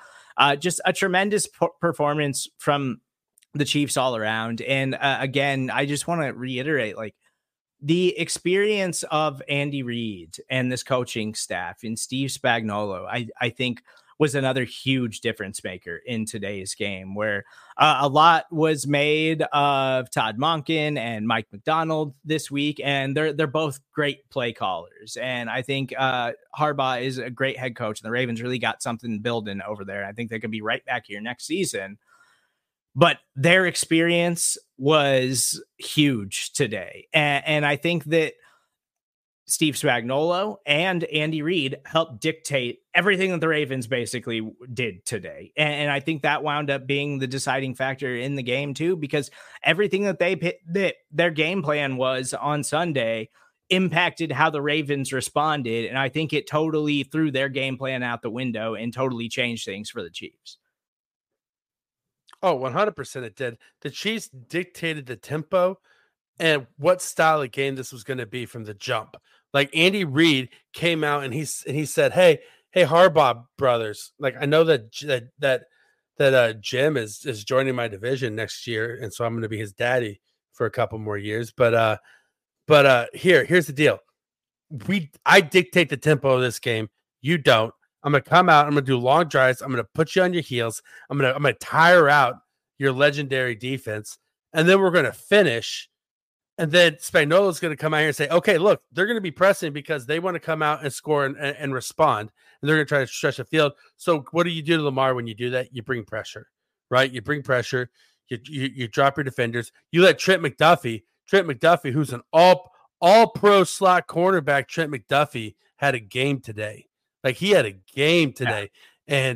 just a tremendous performance from the Chiefs all around. And again, I just want to reiterate, like, the experience of Andy Reid and this coaching staff and Steve Spagnuolo, I think was another huge difference maker in today's game, where a lot was made of Todd Monken and Mike McDonald this week. And they're both great play callers. And I think Harbaugh is a great head coach, and the Ravens really got something building over there. I think they could be right back here next season. But their experience was huge today. And I think that Steve Spagnuolo and Andy Reid helped dictate everything that the Ravens basically did today. And I think that wound up being the deciding factor in the game, too, because everything that their game plan was on Sunday impacted how the Ravens responded. And I think it totally threw their game plan out the window and totally changed things for the Chiefs. Oh, 100% it did. The Chiefs dictated the tempo and what style of game this was going to be from the jump. Like, Andy Reid came out and he said, "Hey Harbaugh brothers, like, I know that Jim is joining my division next year, and so I'm going to be his daddy for a couple more years. But here's the deal. I dictate the tempo of this game. You don't. I'm going to come out. I'm going to do long drives. I'm going to put you on your heels. I'm going to tire out your legendary defense. And then we're going to finish. And then Spagnuolo is going to come out here and say, okay, look, they're going to be pressing because they want to come out and score and respond. And they're going to try to stretch the field. So what do you do to Lamar when you do that? You bring pressure, right? You bring pressure. You drop your defenders. You let Trent McDuffie, who's an all-pro slot cornerback, Trent McDuffie had a game today. Like, he had a game today. Yeah.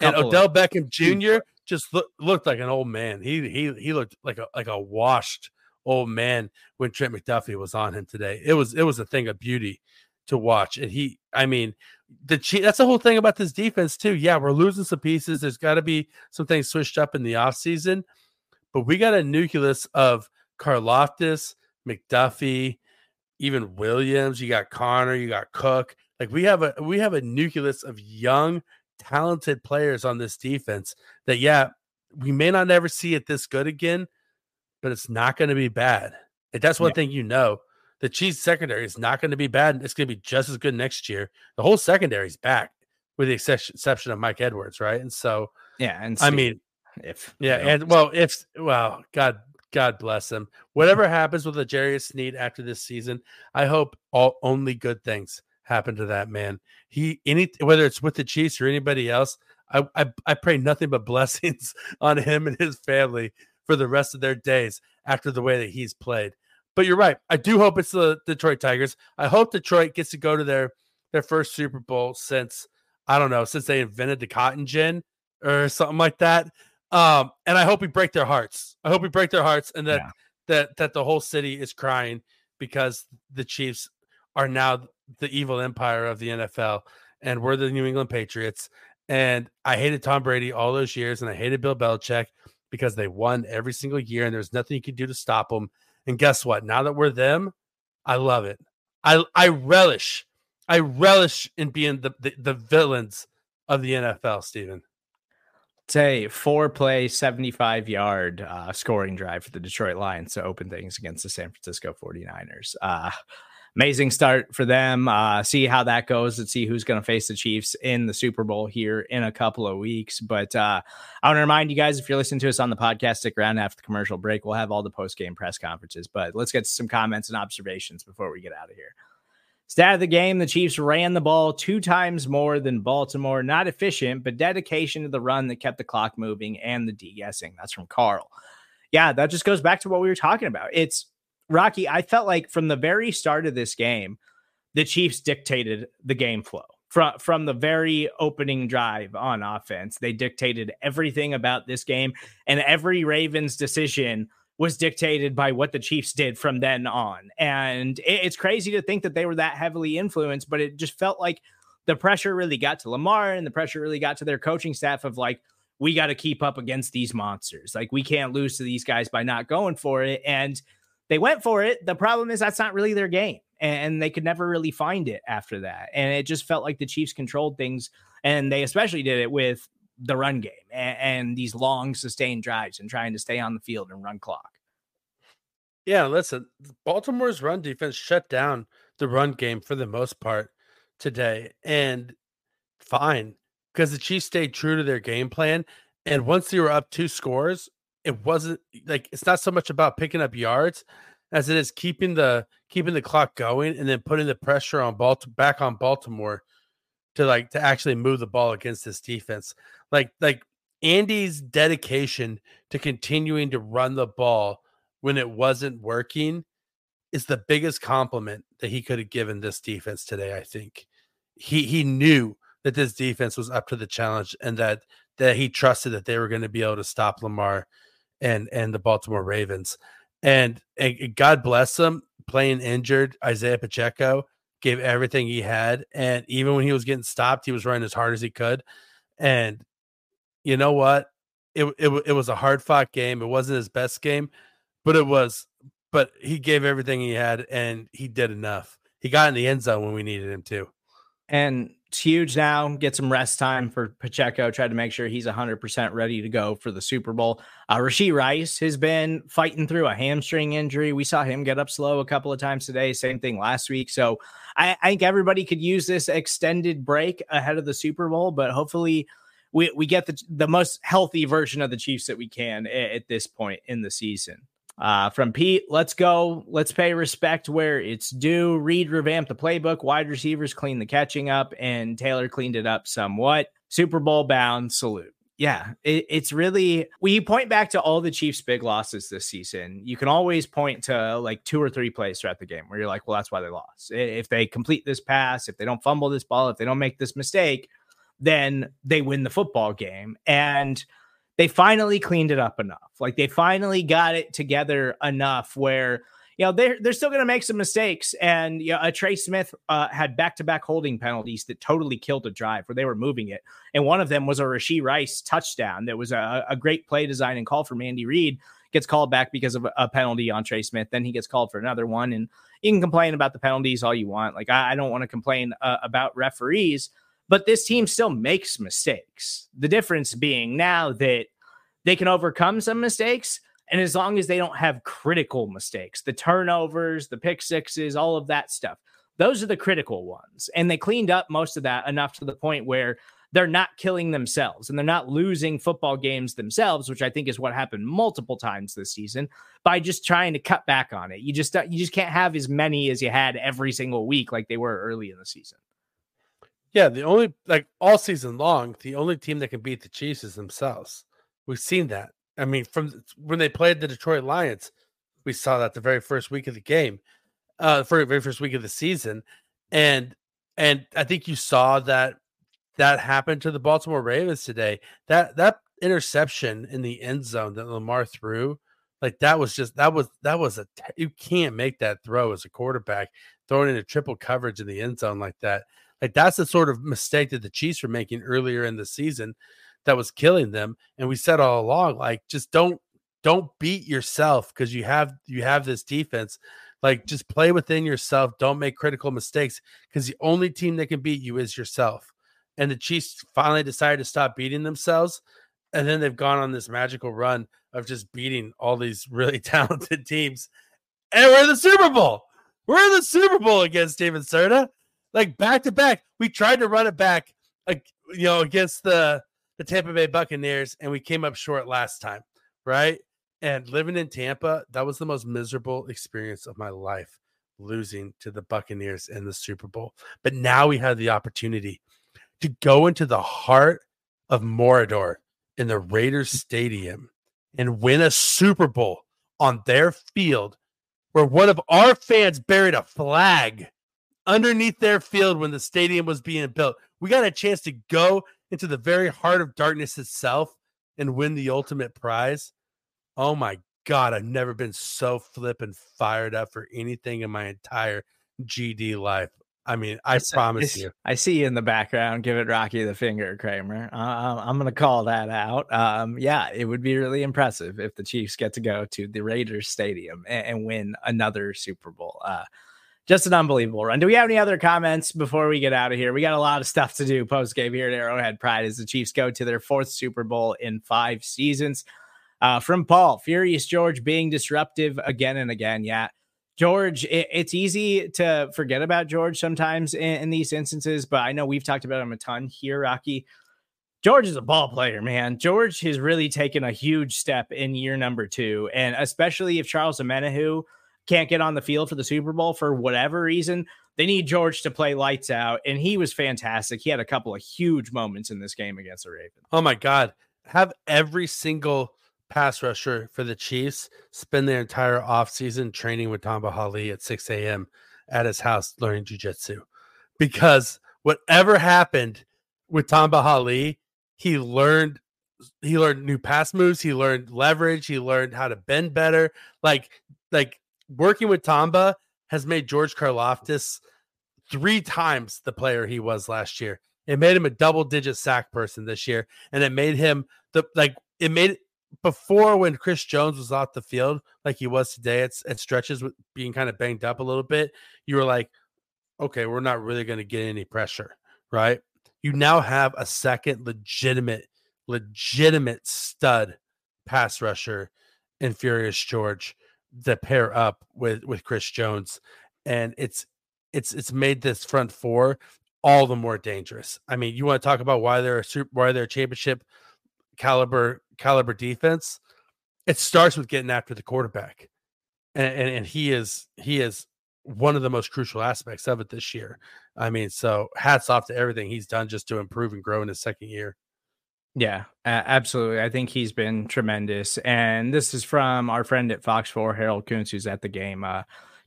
And Odell Beckham Jr. just looked like an old man. He looked like a washed old man when Trent McDuffie was on him today. It was a thing of beauty to watch. And that's the whole thing about this defense too. Yeah, we're losing some pieces. There's got to be some things switched up in the offseason. But we got a nucleus of Karlaftis, McDuffie, even Williams. You got Connor, you got Cook. Like, we have a nucleus of young, talented players on this defense that, yeah, we may not ever see it this good again, but it's not going to be bad. And that's one thing, the Chiefs secondary is not going to be bad. It's going to be just as good next year. The whole secondary is back with the exception of Mike Edwards, right? And so, yeah, and I mean, if God bless him. Whatever happens with L'Jarius Sneed after this season, I hope only good things happen to that man. Whether it's with the Chiefs or anybody else, I pray nothing but blessings on him and his family for the rest of their days after the way that he's played. But you're right. I do hope it's the Detroit Tigers. I hope Detroit gets to go to their first Super Bowl since they invented the cotton gin or something like that. And I hope we break their hearts. I hope we break their hearts and that the whole city is crying because the Chiefs are now the evil empire of the NFL and we're the New England Patriots. And I hated Tom Brady all those years and I hated Bill Belichick because they won every single year and there's nothing you could do to stop them. And guess what? Now that we're them, I love it. I relish in being the villains of the NFL, Steven. It's a 4-play, 75-yard scoring drive for the Detroit Lions to open things against the San Francisco 49ers. Amazing start for them. See how that goes and see who's going to face the Chiefs in the Super Bowl here in a couple of weeks. But I want to remind you guys, if you're listening to us on the podcast, stick around after the commercial break. We'll have all the post-game press conferences. But let's get to some comments and observations before we get out of here. Stat of the game, the Chiefs ran the ball 2 times more than Baltimore. Not efficient, but dedication to the run that kept the clock moving and the de-guessing. That's from Carl. Yeah, that just goes back to what we were talking about. It's Rocky, I felt like from the very start of this game, the Chiefs dictated the game flow. From the very opening drive on offense, they dictated everything about this game, and every Ravens decision was dictated by what the Chiefs did from then on. And it's crazy to think that they were that heavily influenced, but it just felt like the pressure really got to Lamar and the pressure really got to their coaching staff of like, we got to keep up against these monsters. Like, we can't lose to these guys by not going for it. And they went for it. The problem is that's not really their game, and they could never really find it after that. And it just felt like the Chiefs controlled things, and they especially did it with the run game and these long, sustained drives and trying to stay on the field and run clock. Yeah, listen, Baltimore's run defense shut down the run game for the most part today, and fine, because the Chiefs stayed true to their game plan, and once they were up 2 scores, it wasn't like it's not so much about picking up yards as it is keeping the clock going and then putting the pressure on Baltimore to actually move the ball against this defense. Like Andy's dedication to continuing to run the ball when it wasn't working is the biggest compliment that he could have given this defense today. I think he knew that this defense was up to the challenge and that he trusted that they were going to be able to stop Lamar and the Baltimore Ravens, and God bless them. Playing injured, Isaiah Pacheco gave everything he had, and even when he was getting stopped, he was running as hard as he could. And you know what? It was a hard fought game. It wasn't his best game, but he gave everything he had, and he did enough. He got in the end zone when we needed him to. And it's huge now. Get some rest time for Pacheco. Try to make sure he's 100% ready to go for the Super Bowl. Rashee Rice has been fighting through a hamstring injury. We saw him get up slow a couple of times today. Same thing last week. So I think everybody could use this extended break ahead of the Super Bowl, but hopefully we get the most healthy version of the Chiefs that we can at this point in the season. From Pete, let's go. Let's pay respect where it's due. Reid revamped the playbook. Wide receivers cleaned the catching up, and Taylor cleaned it up somewhat. Super Bowl bound, salute. Yeah, it's really, we point back to all the Chiefs' big losses this season. You can always point to like two or three plays throughout the game where you're like, well, that's why they lost. If they complete this pass, if they don't fumble this ball, if they don't make this mistake, then they win the football game. And they finally cleaned it up enough. Like they finally got it together enough where, you know, they're still going to make some mistakes. And you know, Trey Smith had back-to-back holding penalties that totally killed a drive where they were moving it. And one of them was a Rashee Rice touchdown. That was a great play design and call from Andy Reid. Gets called back because of a penalty on Trey Smith. Then he gets called for another one. And you can complain about the penalties all you want. Like I don't want to complain about referees. But this team still makes mistakes. The difference being now that they can overcome some mistakes, and as long as they don't have critical mistakes, the turnovers, the pick sixes, all of that stuff, those are the critical ones. And they cleaned up most of that enough to the point where they're not killing themselves and they're not losing football games themselves, which I think is what happened multiple times this season by just trying to cut back on it. You just can't have as many as you had every single week like they were early in the season. Yeah, the only, like all season long, the only team that can beat the Chiefs is themselves. We've seen that. I mean, from when they played the Detroit Lions, we saw that the very first week of the game, very first week of the season. And I think you saw that happened to the Baltimore Ravens today. That interception in the end zone that Lamar threw, like you can't make that throw as a quarterback, throwing into triple coverage in the end zone like that. Like that's the sort of mistake that the Chiefs were making earlier in the season that was killing them. And we said all along, like, just don't beat yourself because you have this defense. Like, just play within yourself. Don't make critical mistakes because the only team that can beat you is yourself. And the Chiefs finally decided to stop beating themselves. And then they've gone on this magical run of just beating all these really talented teams. And we're in the Super Bowl. We're in the Super Bowl against Stephen Serda. Like back to back, we tried to run it back, like, you know, against the Tampa Bay Buccaneers, and we came up short last time, right? And living in Tampa, that was the most miserable experience of my life, losing to the Buccaneers in the Super Bowl. But now we have the opportunity to go into the heart of Morador in the Raiders Stadium and win a Super Bowl on their field, where one of our fans buried a flag underneath their field when the stadium was being built. We got a chance to go into the very heart of darkness itself and win the ultimate prize. Oh my God, I've never been so flippin' fired up for anything in my entire GD life. I mean, I promise you. I see you in the background giving Rocky the finger, Kramer. I'm going to call that out. Yeah, it would be really impressive if the Chiefs get to go to the Raiders Stadium and win another Super Bowl. Just an unbelievable run. Do we have any other comments before we get out of here? We got a lot of stuff to do post-game here at Arrowhead Pride as the Chiefs go to their fourth Super Bowl in 5 seasons. From Paul, Furious George being disruptive again and again. Yeah, George, it's easy to forget about George sometimes in these instances, but I know we've talked about him a ton here, Rocky. George is a ball player, man. George has really taken a huge step in year number 2, and especially if Charles Omenihu can't get on the field for the Super Bowl for whatever reason, they need George to play lights out, and he was fantastic. He had a couple of huge moments in this game against the Ravens. Oh my God. Have every single pass rusher for the Chiefs spend their entire offseason training with Tamba Hali at 6 a.m. at his house learning jiu-jitsu, because whatever happened with Tamba Hali, he learned new pass moves, he learned leverage, he learned how to bend better. Like working with Tamba has made George Karlaftis 3 times the player he was last year. It made him a double-digit sack person this year, and it made him before, when Chris Jones was off the field like he was today at stretches, with being kind of banged up a little bit, you were like, okay, we're not really going to get any pressure, right? You now have a second legitimate stud pass rusher in Furious George to pair up with Chris Jones. And it's made this front four all the more dangerous. I mean, you want to talk about why they're a championship caliber defense? It starts with getting after the quarterback. And he is one of the most crucial aspects of it this year. I mean, so hats off to everything he's done just to improve and grow in his second year. Yeah, absolutely. I think he's been tremendous. And this is from our friend at Fox 4, Harold Kuntz, who's at the game.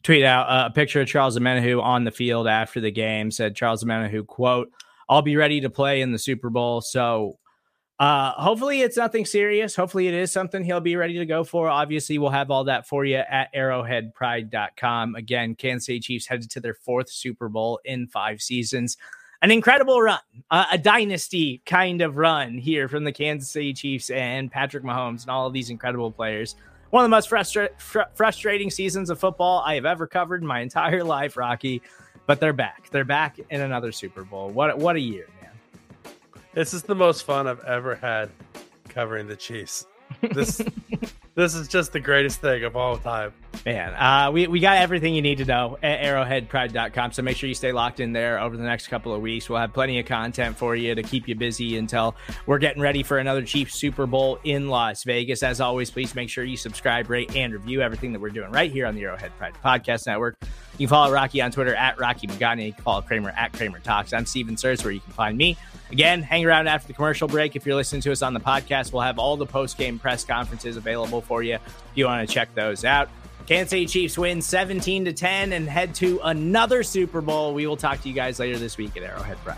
Tweet out a picture of Charles Omenihu on the field after the game. Said Charles Omenihu, quote, "I'll be ready to play in the Super Bowl." So hopefully it's nothing serious. Hopefully it is something he'll be ready to go for. Obviously, we'll have all that for you at arrowheadpride.com. Again, Kansas City Chiefs headed to their fourth Super Bowl in 5 seasons. An incredible run, a dynasty kind of run here from the Kansas City Chiefs and Patrick Mahomes and all of these incredible players. One of the most frustrating seasons of football I have ever covered in my entire life, Rocky. But they're back. They're back in another Super Bowl. What a year, man. This is the most fun I've ever had covering the Chiefs. This is just the greatest thing of all time. Man, we got everything you need to know at arrowheadpride.com. So make sure you stay locked in there over the next couple of weeks. We'll have plenty of content for you to keep you busy until we're getting ready for another Chiefs Super Bowl in Las Vegas. As always, please make sure you subscribe, rate, and review everything that we're doing right here on the Arrowhead Pride Podcast Network. You can follow Rocky on Twitter at Rocky Magaña. You can follow Kramer at Kramer Talks. I'm Stephen Serda, where you can find me. Again, hang around after the commercial break. If you're listening to us on the podcast, we'll have all the post-game press conferences available for you if you want to check those out. Kansas City Chiefs win 17-10 and head to another Super Bowl. We will talk to you guys later this week at Arrowhead Pride.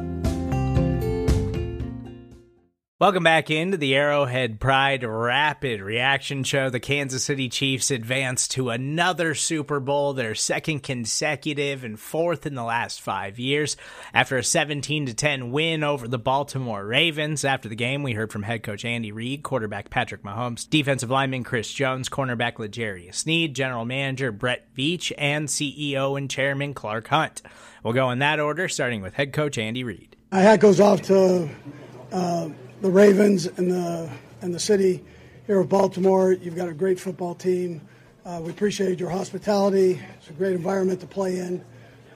Welcome back into the Arrowhead Pride Rapid Reaction Show. The Kansas City Chiefs advance to another Super Bowl, their second consecutive and fourth in the last 5 years, after a 17-10 win over the Baltimore Ravens. After the game, we heard from head coach Andy Reid, quarterback Patrick Mahomes, defensive lineman Chris Jones, cornerback L'Jarius Sneed, general manager Brett Veach, and CEO and chairman Clark Hunt. We'll go in that order, starting with head coach Andy Reid. My hat goes off to the Ravens and the city here of Baltimore. You've got a great football team. We appreciate your hospitality. It's a great environment to play in.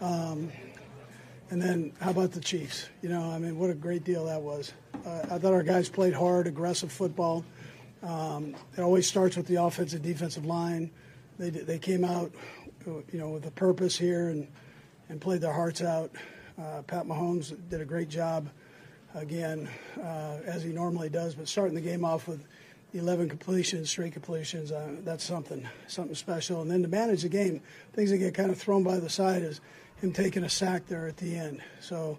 And then how about the Chiefs? You know, I mean, what a great deal that was. I thought our guys played hard, aggressive football. It always starts with the offensive, defensive line. They came out, you know, with a purpose here and played their hearts out. Pat Mahomes did a great job. Again, as he normally does, but starting the game off with 11 completions, straight completions, that's something special. And then to manage the game, things that get kind of thrown by the side is him taking a sack there at the end. So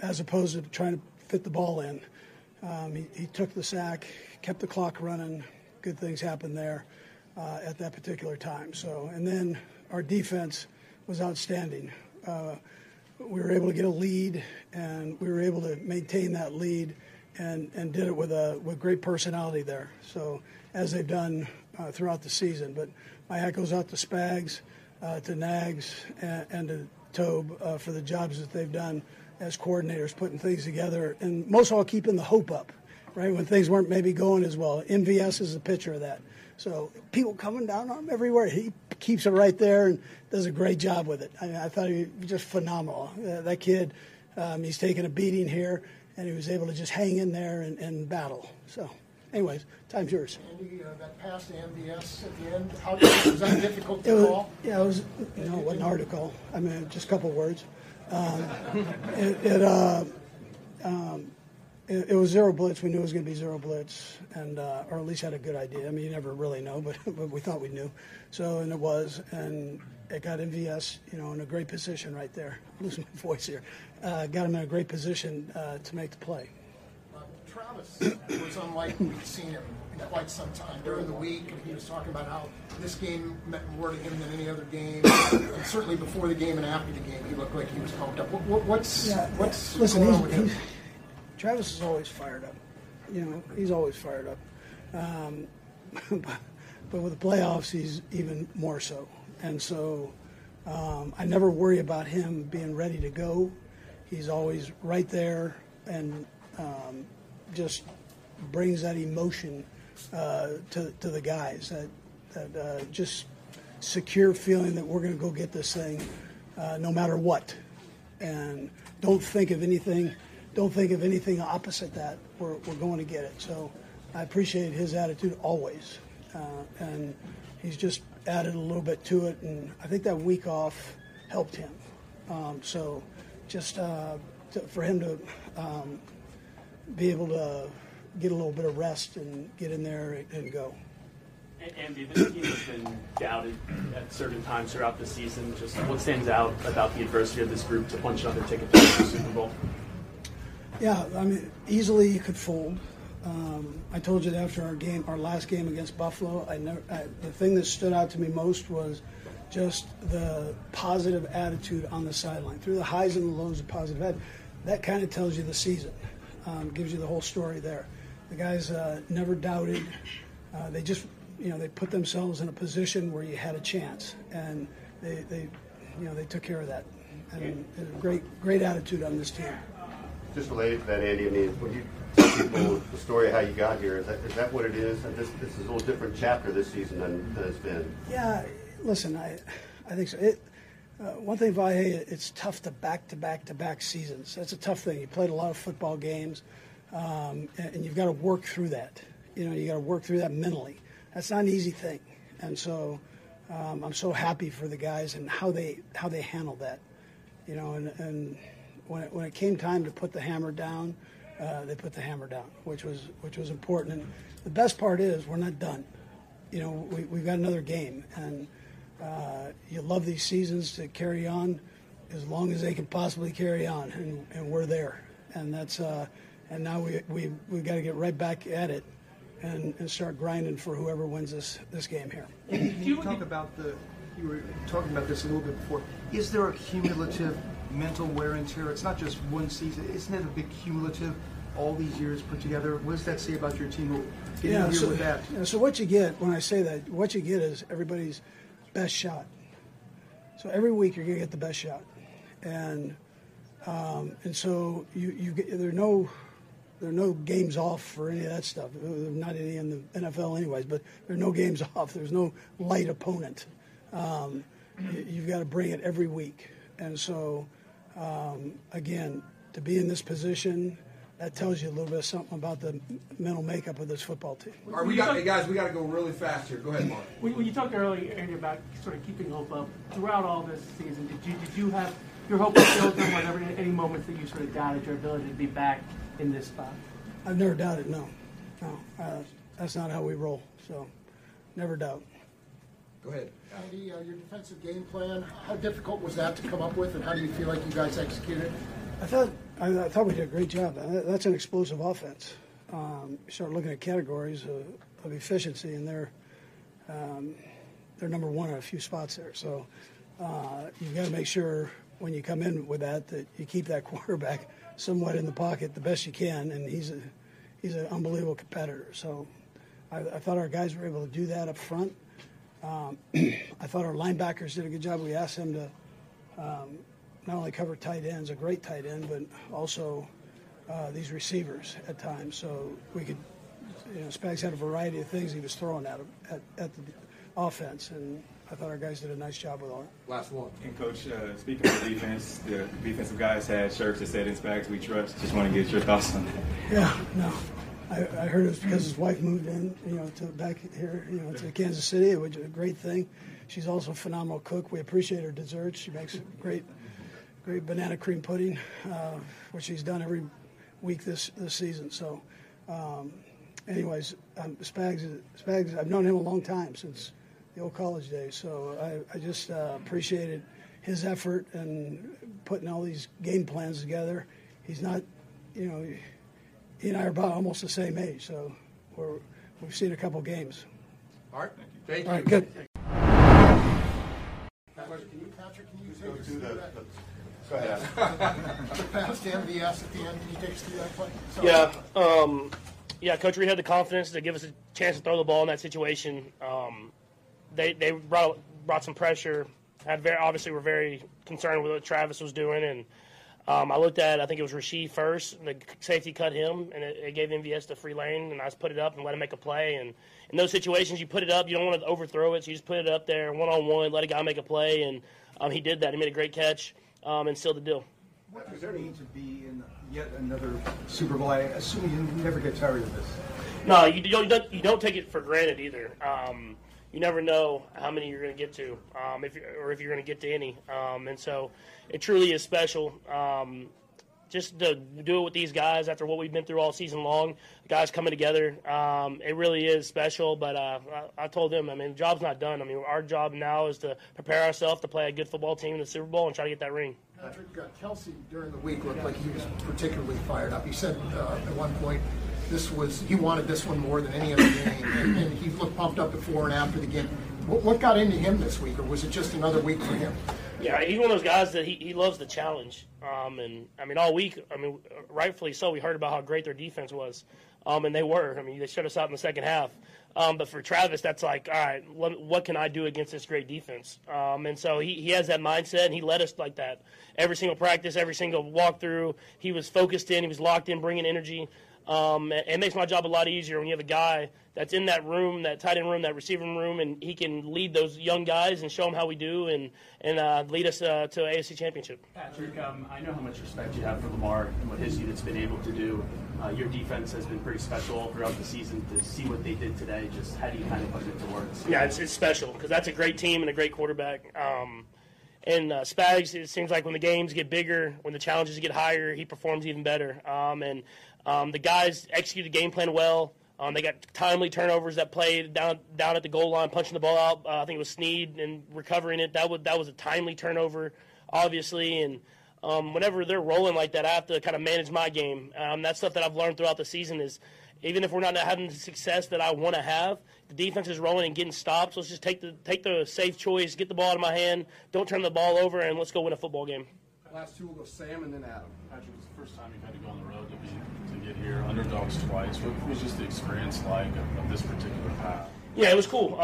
as opposed to trying to fit the ball in, he took the sack, kept the clock running. Good things happened there at that particular time. So, and then our defense was outstanding. We were able to get a lead, and we were able to maintain that lead and did it with great personality there. So as they've done throughout the season. But my hat goes out to Spags, to Nags, and to Tobe for the jobs that they've done as coordinators, putting things together, and most of all keeping the hope up, right, when things weren't maybe going as well. MVS is a picture of that. So people coming down on him everywhere. He keeps it right there and does a great job with it. I thought he was just phenomenal. That kid, he's taken a beating here, and he was able to just hang in there and battle. So, anyways, time's yours. Andy, that pass to MVS at the end, how was that difficult to call? Yeah, it was. You know, it wasn't hard to call. I mean, just a couple words. It was zero blitz. We knew it was going to be zero blitz, and or at least had a good idea. I mean, you never really know, but we thought we knew. So, and it was, and it got MVS, you know, in a great position right there. I'm losing my voice here. Got him in a great position to make the play. Travis was unlike we'd seen him in quite some time during the week. He was talking about how this game meant more to him than any other game, and certainly before the game and after the game, he looked like he was pumped up. What's going on with him? Travis is always fired up. You know, he's always fired up. But with the playoffs, he's even more so. And so I never worry about him being ready to go. He's always right there and just brings that emotion to the guys, that just secure feeling that we're going to go get this thing no matter what. And don't think of anything. Don't think of anything opposite that. We're going to get it. So I appreciate his attitude always. And he's just added a little bit to it. And I think that week off helped him. So just for him to be able to get a little bit of rest and get in there and go. Andy, this team has been doubted at certain times throughout the season. Just what stands out about the adversity of this group to punch another ticket to the Super Bowl? Yeah, I mean, easily you could fold. I told you that after our game, our last game against Buffalo, the thing that stood out to me most was just the positive attitude on the sideline. Through the highs and the lows of positive attitude, that kind of tells you the season, gives you the whole story there. The guys never doubted. They just, you know, they put themselves in a position where you had a chance, and they took care of that. And a great attitude on this team. Just related to that, Andy, I mean, when you tell people the story of how you got here, is that what it is? And this is a little different chapter this season than it's been. Yeah, listen, I think so. One thing, Vahe, it's tough to back-to-back-to-back seasons. That's a tough thing. You played a lot of football games, and you've got to work through that. You know, you got to work through that mentally. That's not an easy thing. And so I'm so happy for the guys and how they handled that. You know, and when it came time to put the hammer down, they put the hammer down, which was important. And the best part is we're not done. You know, we've got another game, and you love these seasons to carry on as long as they can possibly carry on, and we're there. And that's and now we've got to get right back at it and start grinding for whoever wins this game here. You were talking about this a little bit before. Is there a cumulative mental wear and tear? It's not just one season. Isn't it a big cumulative, all these years put together? What does that say about your team with that? You know, so what you get when I say that, what you get is everybody's best shot. So every week you're going to get the best shot. And so you get, there are no games off for any of that stuff. There's not any in the NFL anyways, but there are no games off. There's no light opponent. You've got to bring it every week. And so, again, to be in this position, that tells you a little bit of something about the mental makeup of this football team. All right, we got to go really fast here. Go ahead, Mark. When you talked earlier, Andy, about sort of keeping hope up throughout all this season, did you have your hope filled in whatever any moments that you sort of doubted your ability to be back in this spot? I've never doubted, no. That's not how we roll, so never doubt. Go ahead. Andy, your defensive game plan, how difficult was that to come up with, and how do you feel like you guys executed? I thought we did a great job. That's an explosive offense. You start looking at categories of efficiency, and they're number one in a few spots there. So you've got to make sure when you come in with that you keep that quarterback somewhat in the pocket the best you can, and he's he's an unbelievable competitor. So I thought our guys were able to do that up front. I thought our linebackers did a good job. We asked them to not only cover tight ends, a great tight end, but also these receivers at times. So we could, you know, Spags had a variety of things he was throwing at the offense, and I thought our guys did a nice job with all that. Last one. And, Coach, speaking of defense, the defensive guys had shirts that said, "In Spags we trust." Just want to get your thoughts on that. Yeah, no. I heard it was because his wife moved in, you know, to back here, you know, to Kansas City, which is a great thing. She's also a phenomenal cook. We appreciate her desserts. She makes great banana cream pudding, which she's done every week this season. So, anyways, Spags, I've known him a long time, since the old college days. So I just appreciated his effort and putting all these game plans together. He's not, you know, he and I are about almost the same age, so we've seen a couple games. All right, thank you. All right, good. Patrick, can you take us through that? Go ahead. The pass to MVS at the end, can you take us through that play? Sorry. Yeah, Coach Reed had the confidence to give us a chance to throw the ball in that situation. They brought some pressure. Obviously were very concerned with what Travis was doing, and I looked at, I think it was Rashee first, and the safety cut him, and it gave MVS the free lane, and I just put it up and let him make a play. And in those situations, you put it up, you don't want to overthrow it, so you just put it up there, one-on-one, let a guy make a play, and he did that. He made a great catch and sealed the deal. What does there need to be in yet another Super Bowl? I assume you never get tired of this. No, you don't take it for granted either. You never know how many you're going to get to, if you're going to get to any. And so it truly is special. Just to do it with these guys after what we've been through all season long, guys coming together, it really is special. But I told them, I mean, the job's not done. I mean, our job now is to prepare ourselves to play a good football team in the Super Bowl and try to get that ring. Patrick, Kelce during the week looked like he was particularly fired up. He said at one point, he wanted this one more than any other game, and he looked pumped up before and after the game. What got into him this week, or was it just another week for him? Yeah, he's one of those guys that he loves the challenge, and I mean all week, I mean rightfully so, we heard about how great their defense was, and they were. I mean they shut us out in the second half, but for Travis, that's like, all right, what can I do against this great defense? And so he has that mindset, and he led us like that every single practice, every single walkthrough. He was focused in, he was locked in, bringing energy. It makes my job a lot easier when you have a guy that's in that room, that tight end room, that receiving room, and he can lead those young guys and show them how we do and lead us to an AFC championship. Patrick, I know how much respect you have for Lamar and what his unit's been able to do. Your defense has been pretty special all throughout the season. To see what they did today, just how do you kind of put it to words? Yeah, it's special because that's a great team and a great quarterback. And Spags, it seems like when the games get bigger, when the challenges get higher, he performs even better. The guys executed the game plan well. They got timely turnovers that played down at the goal line, punching the ball out. I think it was Sneed and recovering it. That was a timely turnover, obviously. And whenever they're rolling like that, I have to kind of manage my game. That's stuff that I've learned throughout the season is even if we're not having the success that I want to have, the defense is rolling and getting stopped. So let's just take the safe choice, get the ball out of my hand, don't turn the ball over, and let's go win a football game. Last two will go Sam and then Adam. Patrick, it's the first time you've had to go on the road to get here. Underdogs twice. What was just the experience like of this particular path? Yeah, it was cool.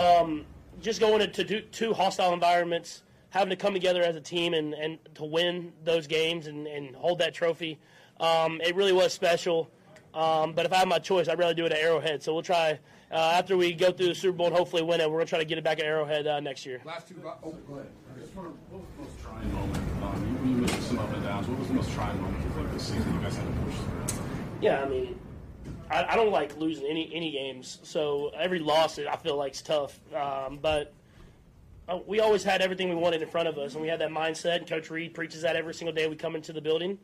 Just going into two hostile environments, having to come together as a team and to win those games and hold that trophy. It really was special. But if I had my choice, I'd rather do it at Arrowhead. So we'll try after we go through the Super Bowl and hopefully win it. We're going to try to get it back at Arrowhead next year. Last two. Oh, go ahead. What was the most trying moment? You mentioned some up and downs. What was the most trying moment for this season you guys had to push through? Yeah, I mean, I don't like losing any games. So every loss, I feel like is tough. But we always had everything we wanted in front of us, and we had that mindset. And Coach Reed preaches that every single day we come into the building.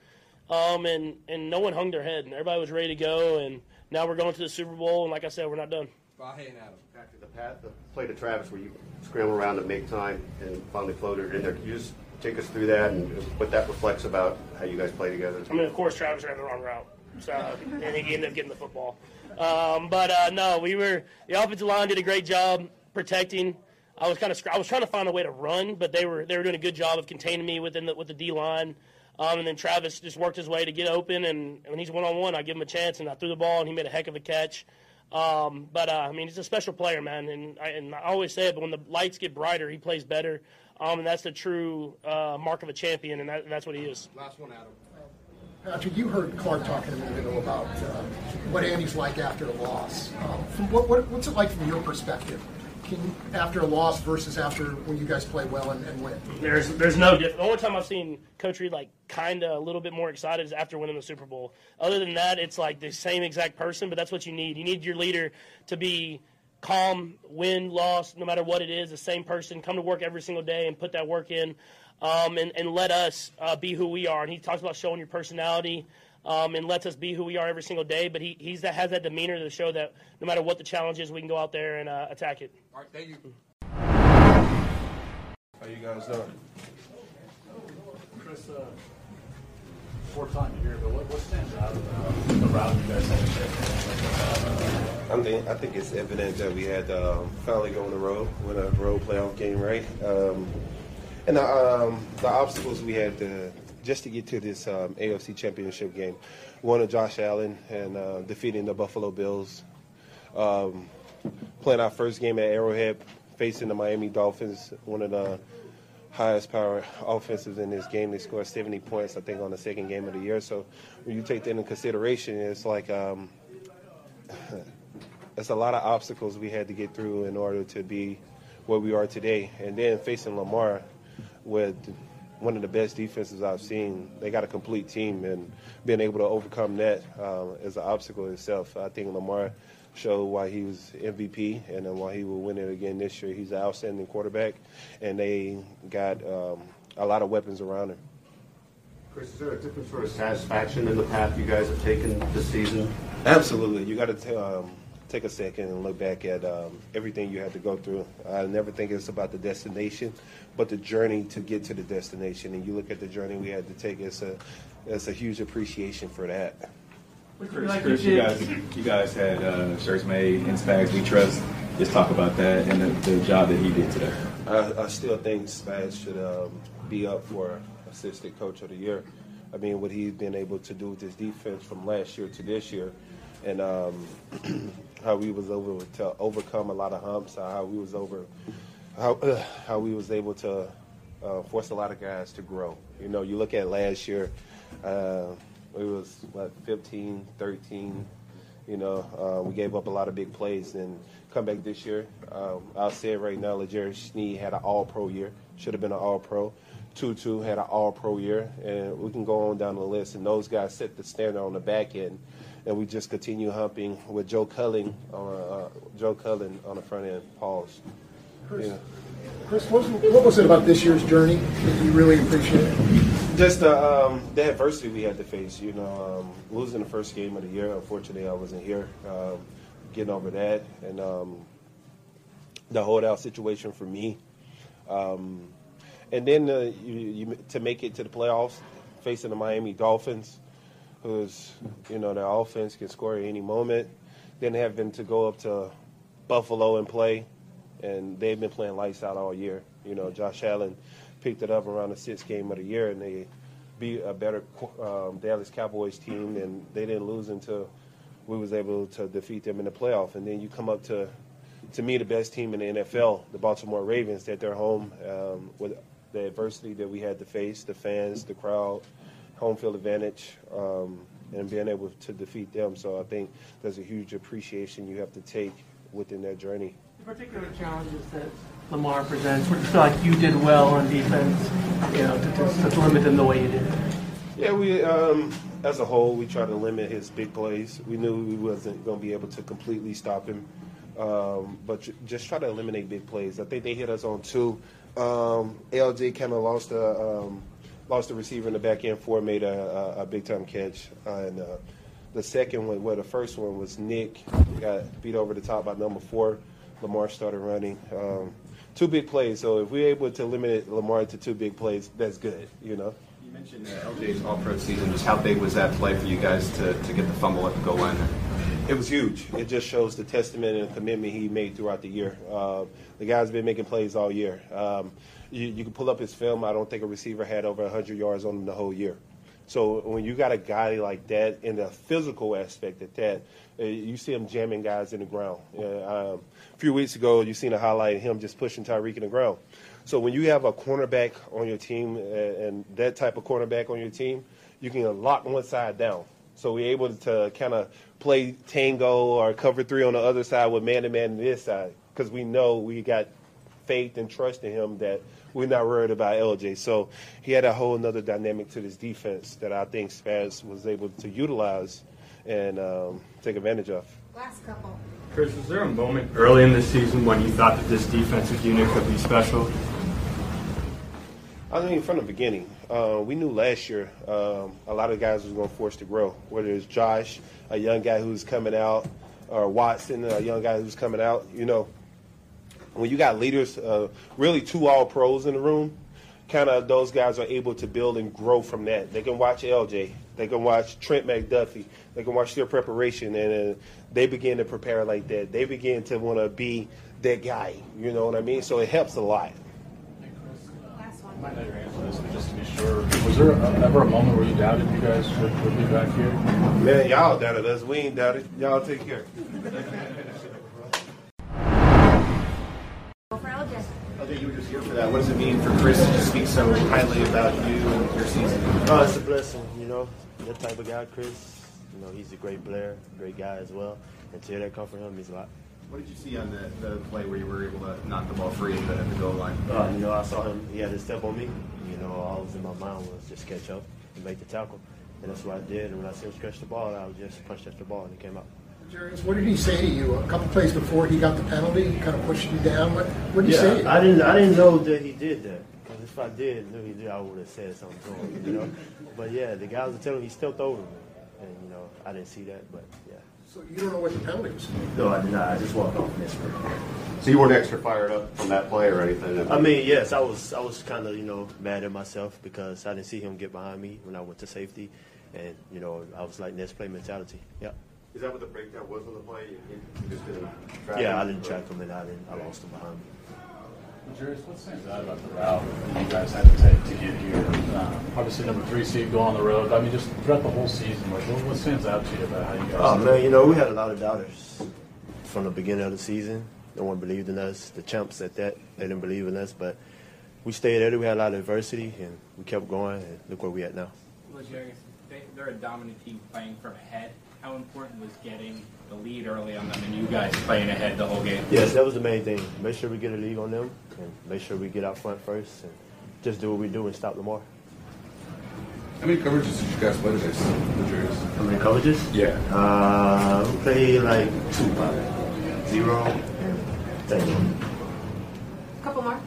And no one hung their head, and everybody was ready to go. And now we're going to the Super Bowl, and like I said, we're not done. Hey, Adam. Back to the play to Travis where you scramble around and make time and finally floated in there. Can you just take us through that and what that reflects about how you guys play together? I mean, of course, Travis ran the wrong route, so, and he ended up getting the football. The offensive line did a great job protecting. I was trying to find a way to run, but they were doing a good job of containing me with the D line. And then Travis just worked his way to get open, and when he's one-on-one, I give him a chance, and I threw the ball, and he made a heck of a catch. I mean, he's a special player, man, and I always say it, but when the lights get brighter, he plays better, and that's the true mark of a champion, and that's what he is. Last one, Adam. Patrick, you heard Clark talking a minute ago about what Andy's like after a loss. What's it like from your perspective? After a loss versus after when you guys play well and win? There's no difference. The only time I've seen Coach Reid like kind of a little bit more excited is after winning the Super Bowl. Other than that, it's like the same exact person, but that's what you need. You need your leader to be calm, win, loss, no matter what it is, the same person. Come to work every single day and put that work in and let us be who we are. And he talks about showing your personality. And lets us be who we are every single day. But he has that demeanor to show that no matter what the challenge is, we can go out there and attack it. All right, thank you. How you guys doing? Chris, fourth time here, but what stands out about the route you guys have taken? I think it's evident that we had finally go on the road, win a road playoff game, right? And the obstacles we had to just to get to this AFC Championship game. One of Josh Allen and defeating the Buffalo Bills. Playing our first game at Arrowhead, facing the Miami Dolphins, one of the highest power offenses in this game. They scored 70 points, I think, on the second game of the year. So when you take that into consideration, it's like it's a lot of obstacles we had to get through in order to be where we are today. And then facing Lamar with one of the best defenses I've seen. They got a complete team, and being able to overcome that is an obstacle itself. I think Lamar showed why he was MVP, and then why he will win it again this year. He's an outstanding quarterback, and they got a lot of weapons around him. Chris, is there a different sort of satisfaction in the path you guys have taken this season? Absolutely. You got to take a second and look back at everything you had to go through. I never think it's about the destination, but the journey to get to the destination. And you look at the journey we had to take, it's a huge appreciation for that. Chris, you guys had shirts made and Spags We Trust. Just talk about that and the job that he did today. I still think Spags should be up for Assistant Coach of the Year. I mean, what he's been able to do with his defense from last year to this year, and how we was able to overcome a lot of humps, how we was able to force a lot of guys to grow. You know, you look at last year, we was, 15, 13, you know, we gave up a lot of big plays. And come back this year, I'll say it right now, L'Jarius Sneed had an all-pro year, should have been an all-pro. Tutu had an all-pro year, and we can go on down the list. And those guys set the standard on the back end. And we just continue humping with Joe Cullen on the front end. Pause. Chris, yeah. Chris, what was it about this year's journey that you really appreciated? Just the adversity we had to face. You know, losing the first game of the year. Unfortunately, I wasn't here. Getting over that, and the holdout situation for me, and then to make it to the playoffs, facing the Miami Dolphins. Who's, you know, their offense can score at any moment. Then having to go up to Buffalo and play, and they've been playing lights out all year. You know, Josh Allen picked it up around the sixth game of the year, and they beat a better Dallas Cowboys team, and they didn't lose until we was able to defeat them in the playoff. And then you come up to me, the best team in the NFL, the Baltimore Ravens, at their home with the adversity that we had to face, the fans, the crowd, home field advantage, and being able to defeat them. So I think there's a huge appreciation you have to take within that journey. The particular challenges that Lamar presents, where you feel like you did well on defense, you know, to limit them the way you did? Yeah, we as a whole, we try to limit his big plays. We knew we wasn't going to be able to completely stop him, but just try to eliminate big plays. I think they hit us on two. LJ kind of lost the receiver in the back end four, made a big-time catch. And the second one, well, the first one was Nick. Got beat over the top by number four. Lamar started running. Two big plays. So if we're able to limit Lamar to two big plays, that's good, you know. You mentioned LJ's all-pro season. Just how big was that play for you guys to get the fumble at the goal line? It was huge. It just shows the testament and the commitment he made throughout the year. The guy's been making plays all year. You can pull up his film. I don't think a receiver had over 100 yards on him the whole year. So when you got a guy like that in the physical aspect at that, you see him jamming guys in the ground. A few weeks ago, you seen a highlight of him just pushing Tyreek in the ground. So when you have a cornerback on your team and that type of cornerback on your team, you can lock one side down. So we're able to kind of play tango or cover three on the other side with man-to-man on this side because we know we got faith and trust in him that we're not worried about LJ. So he had a whole other dynamic to this defense that I think Spaz was able to utilize and take advantage of. Last couple. Chris, was there a moment early in the season when you thought that this defensive unit could be special? I mean, from the beginning, we knew last year a lot of guys was going to force to grow, whether it's Josh, a young guy who's coming out, or Watson, a young guy who's coming out. You know, when you got leaders, really two all-pros in the room, kind of those guys are able to build and grow from that. They can watch LJ. They can watch Trent McDuffie. They can watch their preparation, and they begin to prepare like that. They begin to want to be that guy, you know what I mean? So it helps a lot. Might not answer this, but just to be sure, was there ever a moment where you doubted you guys would be back here? Man, y'all doubted us. We ain't doubted. Y'all take care. I think you were just here for that. What does it mean for Chris to speak so highly about you and your season? Oh, it's a blessing, you know. That type of guy, Chris, you know, he's a great player, great guy as well. And to hear that come from him means a lot. What did you see on the play where you were able to knock the ball free at the goal line? You know, I saw him. He had his step on me. You know, all that was in my mind was just catch up and make the tackle. And that's what I did. And when I see him stretch the ball, I just punched at the ball and it came out. L'Jarius, what did he say to you? A couple plays before he got the penalty, he kind of pushed you down. What did he say? I didn't know that he did that. Because if I did know he did, I would have said something to him, you know. But, yeah, the guys were telling him he stepped over me. And, you know, I didn't see that, but, yeah. So you don't know what the penalty was? No, I did not. I just walked off an expert. So you weren't extra fired up from that play or anything? I mean, yes, I was kind of, you know, mad at myself because I didn't see him get behind me when I went to safety. And, you know, I was like, next play mentality. Yeah. Is that what the breakdown was on the play? You just didn't track him? Yeah, I didn't track him and I lost him behind me. L'Jarius, what stands out about the route that you guys had to take to get here? Obviously, number 3 seed, go on the road. I mean, just throughout the whole season, like, what stands out to you about how you guys? Oh man, you know, we had a lot of doubters from the beginning of the season. No one believed in us. The champs at that, they didn't believe in us, but we stayed at it. We had a lot of adversity, and we kept going. And look where we at now. L'Jarius, they're a dominant team playing from ahead. How important was getting the lead early on them and you guys playing ahead the whole game? Yes, that was the main thing. Make sure we get a lead on them and make sure we get out front first and just do what we do and stop Lamar. How many coverages did you guys play today? How many coverages? Yeah. We played like 2-0. Thank you. A couple more.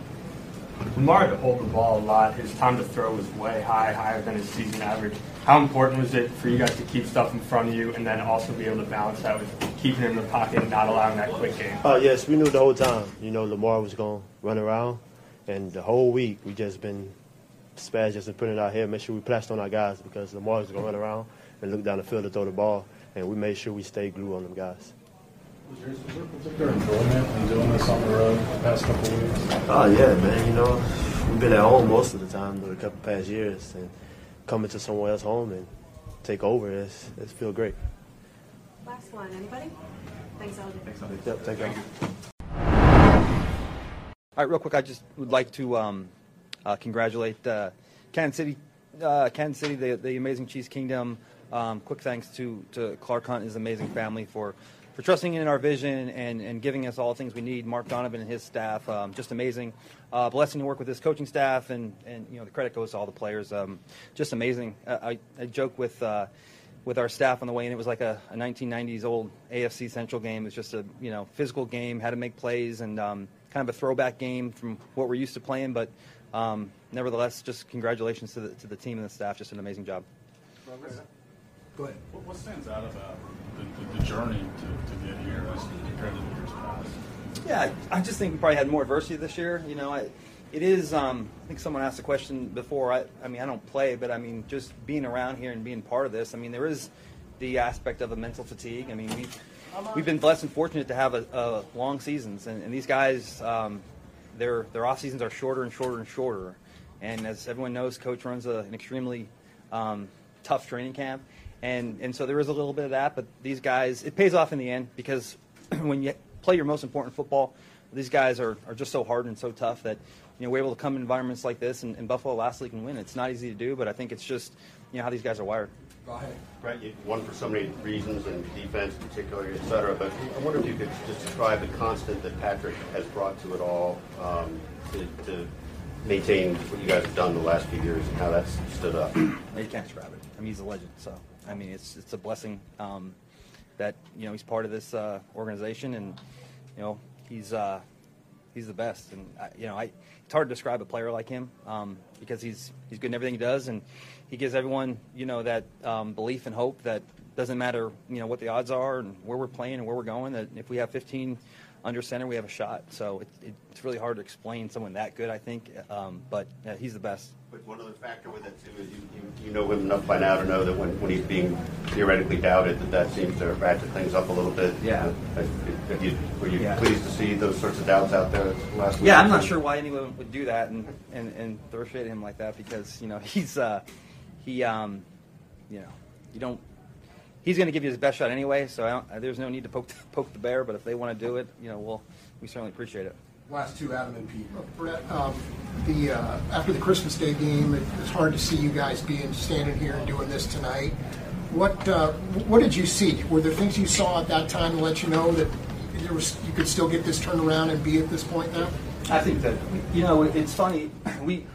Lamar had to hold the ball a lot. His time to throw was way higher than his season average. How important was it for you guys to keep stuff in front of you and then also be able to balance that with keeping it in the pocket and not allowing that quick game? Yes, we knew the whole time. You know, Lamar was going to run around. And the whole week, we just been Spaz just been putting it out here, make sure we plashed on our guys because Lamar was going to run around and look down the field to throw the ball. And we made sure we stayed glued on them guys. Was there particular enjoyment in doing this on the road the past couple of weeks? Oh, yeah, man. You know, we've been at home most of the time the couple past years. And coming to somewhere else home and take over, it's feel great. Last one, anybody? Thanks, LJ. Yep, take care. All right, real quick, I just would like to congratulate Kansas City, the amazing Cheese Kingdom. Quick thanks to Clark Hunt and his amazing family for trusting in our vision and giving us all the things we need. Mark Donovan and his staff, just amazing. Blessing to work with this coaching staff, and you know the credit goes to all the players. Just amazing. I joke with our staff on the way in. It was like a 1990s old AFC Central game. It was just a physical game, how to make plays, and kind of a throwback game from what we're used to playing. But nevertheless, just congratulations to the team and the staff. Just an amazing job. Go ahead. What stands out about the journey to get here as compared to the years past? Yeah, I just think we probably had more adversity this year. You know, I think someone asked the question before. I mean, I don't play, but I mean, just being around here and being part of this. I mean, there is the aspect of a mental fatigue. I mean, we've been blessed and fortunate to have a long seasons, and these guys, their off seasons are shorter and shorter and shorter. And as everyone knows, Coach runs an extremely tough training camp. And so there is a little bit of that, but these guys, it pays off in the end, because when you play your most important football, these guys are just so hard and so tough that, you know, we're able to come in environments like this, and Buffalo last week and win. It's not easy to do, but I think it's just, you know, how these guys are wired. Go ahead. Brett, you won for so many reasons, and defense particularly, et cetera, but I wonder if you could just describe the constant that Patrick has brought to it all, to maintain what you guys have done the last few years and how that's stood up. You can't describe it. I mean, he's a legend, so. I mean, it's a blessing that, you know, he's part of this organization, and, you know, he's the best. And, it's hard to describe a player like him because he's good in everything he does, and he gives everyone, you know, that belief and hope that doesn't matter, you know, what the odds are and where we're playing and where we're going, that if we have 15 under center, we have a shot. So it's really hard to explain someone that good, I think, but yeah, he's the best. But one other factor with that, too, is you know him enough by now to know that when he's being theoretically doubted, that seems to ratchet things up a little bit. Yeah. Were you pleased to see those sorts of doubts out there last week? Yeah, I'm not sure why anyone would do that and throw shit at him like that, because, you know, he's going to give you his best shot anyway, so there's no need to poke the bear, but if they want to do it, you know, we certainly appreciate it. Last two, Adam and Pete. Brett, after the Christmas Day game, it's hard to see you guys standing here and doing this tonight. What did you see? Were there things you saw at that time to let you know that you could still get this turnaround and be at this point now? I think that, you know, it's funny. We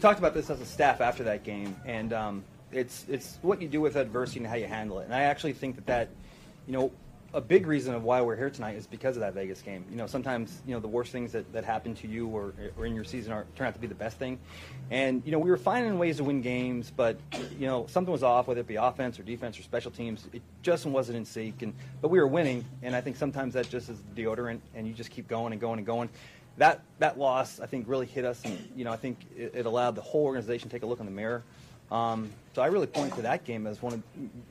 talked about this as a staff after that game, and it's what you do with adversity and how you handle it. And I actually think that, you know, a big reason of why we're here tonight is because of that Vegas game. You know, sometimes, you know, the worst things that happen to you or in your season turn out to be the best thing. And, you know, we were finding ways to win games, but, you know, something was off, whether it be offense or defense or special teams. It just wasn't in sync. But we were winning, and I think sometimes that just is deodorant, and you just keep going and going and going. That loss, I think, really hit us, and, you know, I think it allowed the whole organization to take a look in the mirror. So I really point to that game as one of,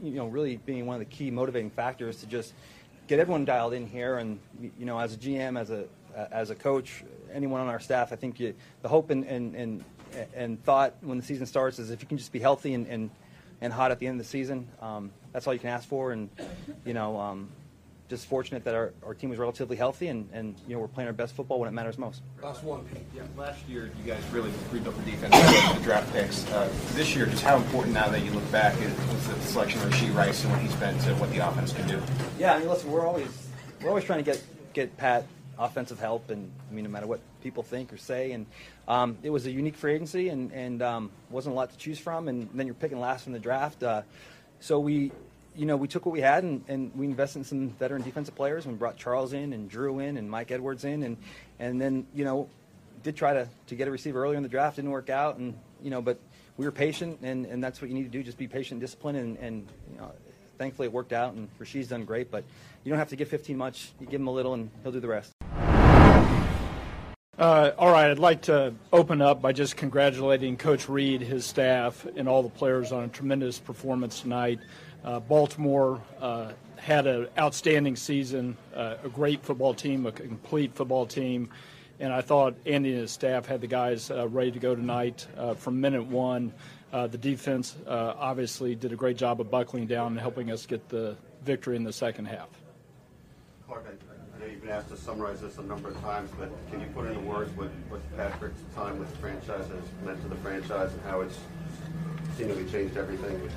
you know, really being one of the key motivating factors to just get everyone dialed in here. And, you know, as a GM, as a coach, anyone on our staff, I think the hope and thought when the season starts is if you can just be healthy and hot at the end of the season, that's all you can ask for. And, you know, just fortunate that our team was relatively healthy and, you know, we're playing our best football when it matters most. Last one, Pete. Yeah, last year you guys really rebuilt the defense with the draft picks. This year, just how important now that you look back is the selection of Rashee Rice and what he's been to what the offense can do? Yeah, I mean, listen, we're always trying to get Pat offensive help, and, I mean, no matter what people think or say. And it was a unique free agency and wasn't a lot to choose from, and then you're picking last from the draft. So we took what we had and we invested in some veteran defensive players, and we brought Charles in and Drew in and Mike Edwards in and then, you know, did try to get a receiver earlier in the draft. Didn't work out, and, you know, but we were patient and that's what you need to do, just be patient, disciplined, and you know, thankfully it worked out, and Rasheed's done great, but you don't have to give 15 much. You give him a little and he'll do the rest. All right, I'd like to open up by just congratulating Coach Reid, his staff, and all the players on a tremendous performance tonight. Baltimore had an outstanding season, a great football team, a complete football team, and I thought Andy and his staff had the guys ready to go tonight from minute one. The defense obviously did a great job of buckling down and helping us get the victory in the second half. Clark, I know you've been asked to summarize this a number of times, but can you put into words what Patrick's time with the franchise has meant to the franchise and how it's seemingly changed everything?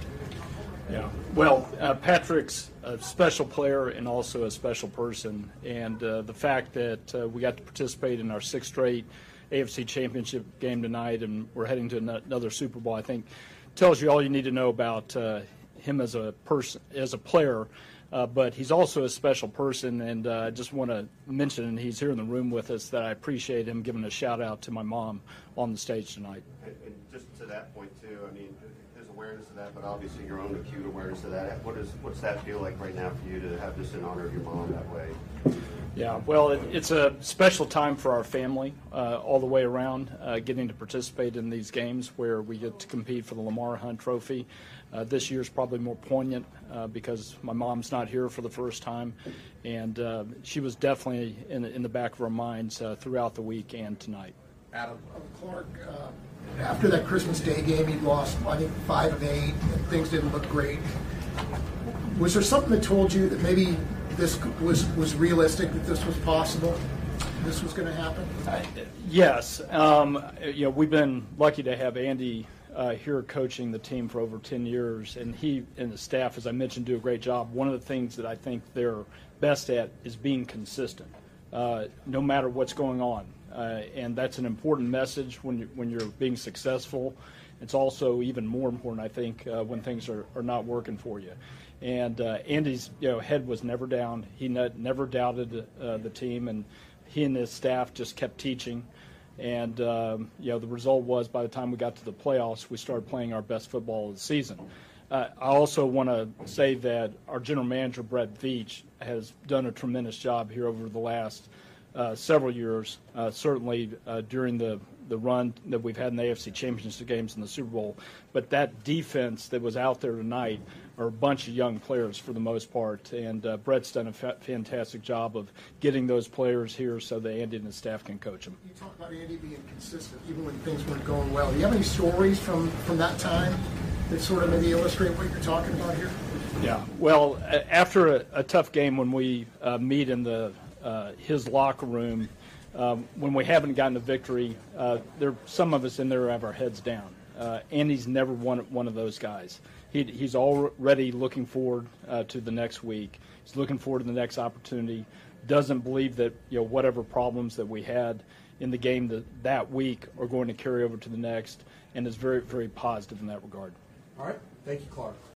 Yeah. Well, Patrick's a special player and also a special person, and the fact that we got to participate in our sixth straight AFC Championship game tonight, and we're heading to another Super Bowl, I think, tells you all you need to know about him as a person, as a player. But he's also a special person, and I just want to mention, and he's here in the room with us, that I appreciate him giving a shout-out to my mom on the stage tonight. And just to that point, too, I mean, there's awareness of that, but obviously your own acute awareness of that. What's that feel like right now for you to have this in honor of your mom that way? Yeah, well, it's a special time for our family all the way around, getting to participate in these games where we get to compete for the Lamar Hunt Trophy. This year's probably more poignant because my mom's not here for the first time, and she was definitely in the back of our minds throughout the week and tonight. Adam, Clark, After that Christmas Day game, he lost, I think, 5 of 8, and things didn't look great. Was there something that told you that maybe this was realistic, that this was possible, this was going to happen? Yes. We've been lucky to have Andy here coaching the team for over 10 years, and he and the staff, as I mentioned, do a great job. One of the things that I think they're best at is being consistent, no matter what's going on. And that's an important message when you're being successful. It's also even more important, I think, when things are not working for you. And Andy's head was never down. He never doubted the team, and he and his staff just kept teaching. And the result was, by the time we got to the playoffs, we started playing our best football of the season. I also want to say that our general manager, Brett Veach, has done a tremendous job here over the last several years, certainly during the run that we've had in the AFC Championship games and the Super Bowl. But that defense that was out there tonight are a bunch of young players for the most part, and Brett's done a fantastic job of getting those players here so that Andy and his staff can coach them. You talk about Andy being consistent even when things weren't going well. Do you have any stories from that time that sort of maybe illustrate what you're talking about here? Yeah, well, after a tough game, when we meet in the his locker room, when we haven't gotten a victory, there some of us in there have our heads down. Andy's never one of those guys. He's already looking forward to the next week. He's looking forward to the next opportunity. Doesn't believe that whatever problems that we had in the game that week are going to carry over to the next, and is very, very positive in that regard. All right. Thank you, Clark.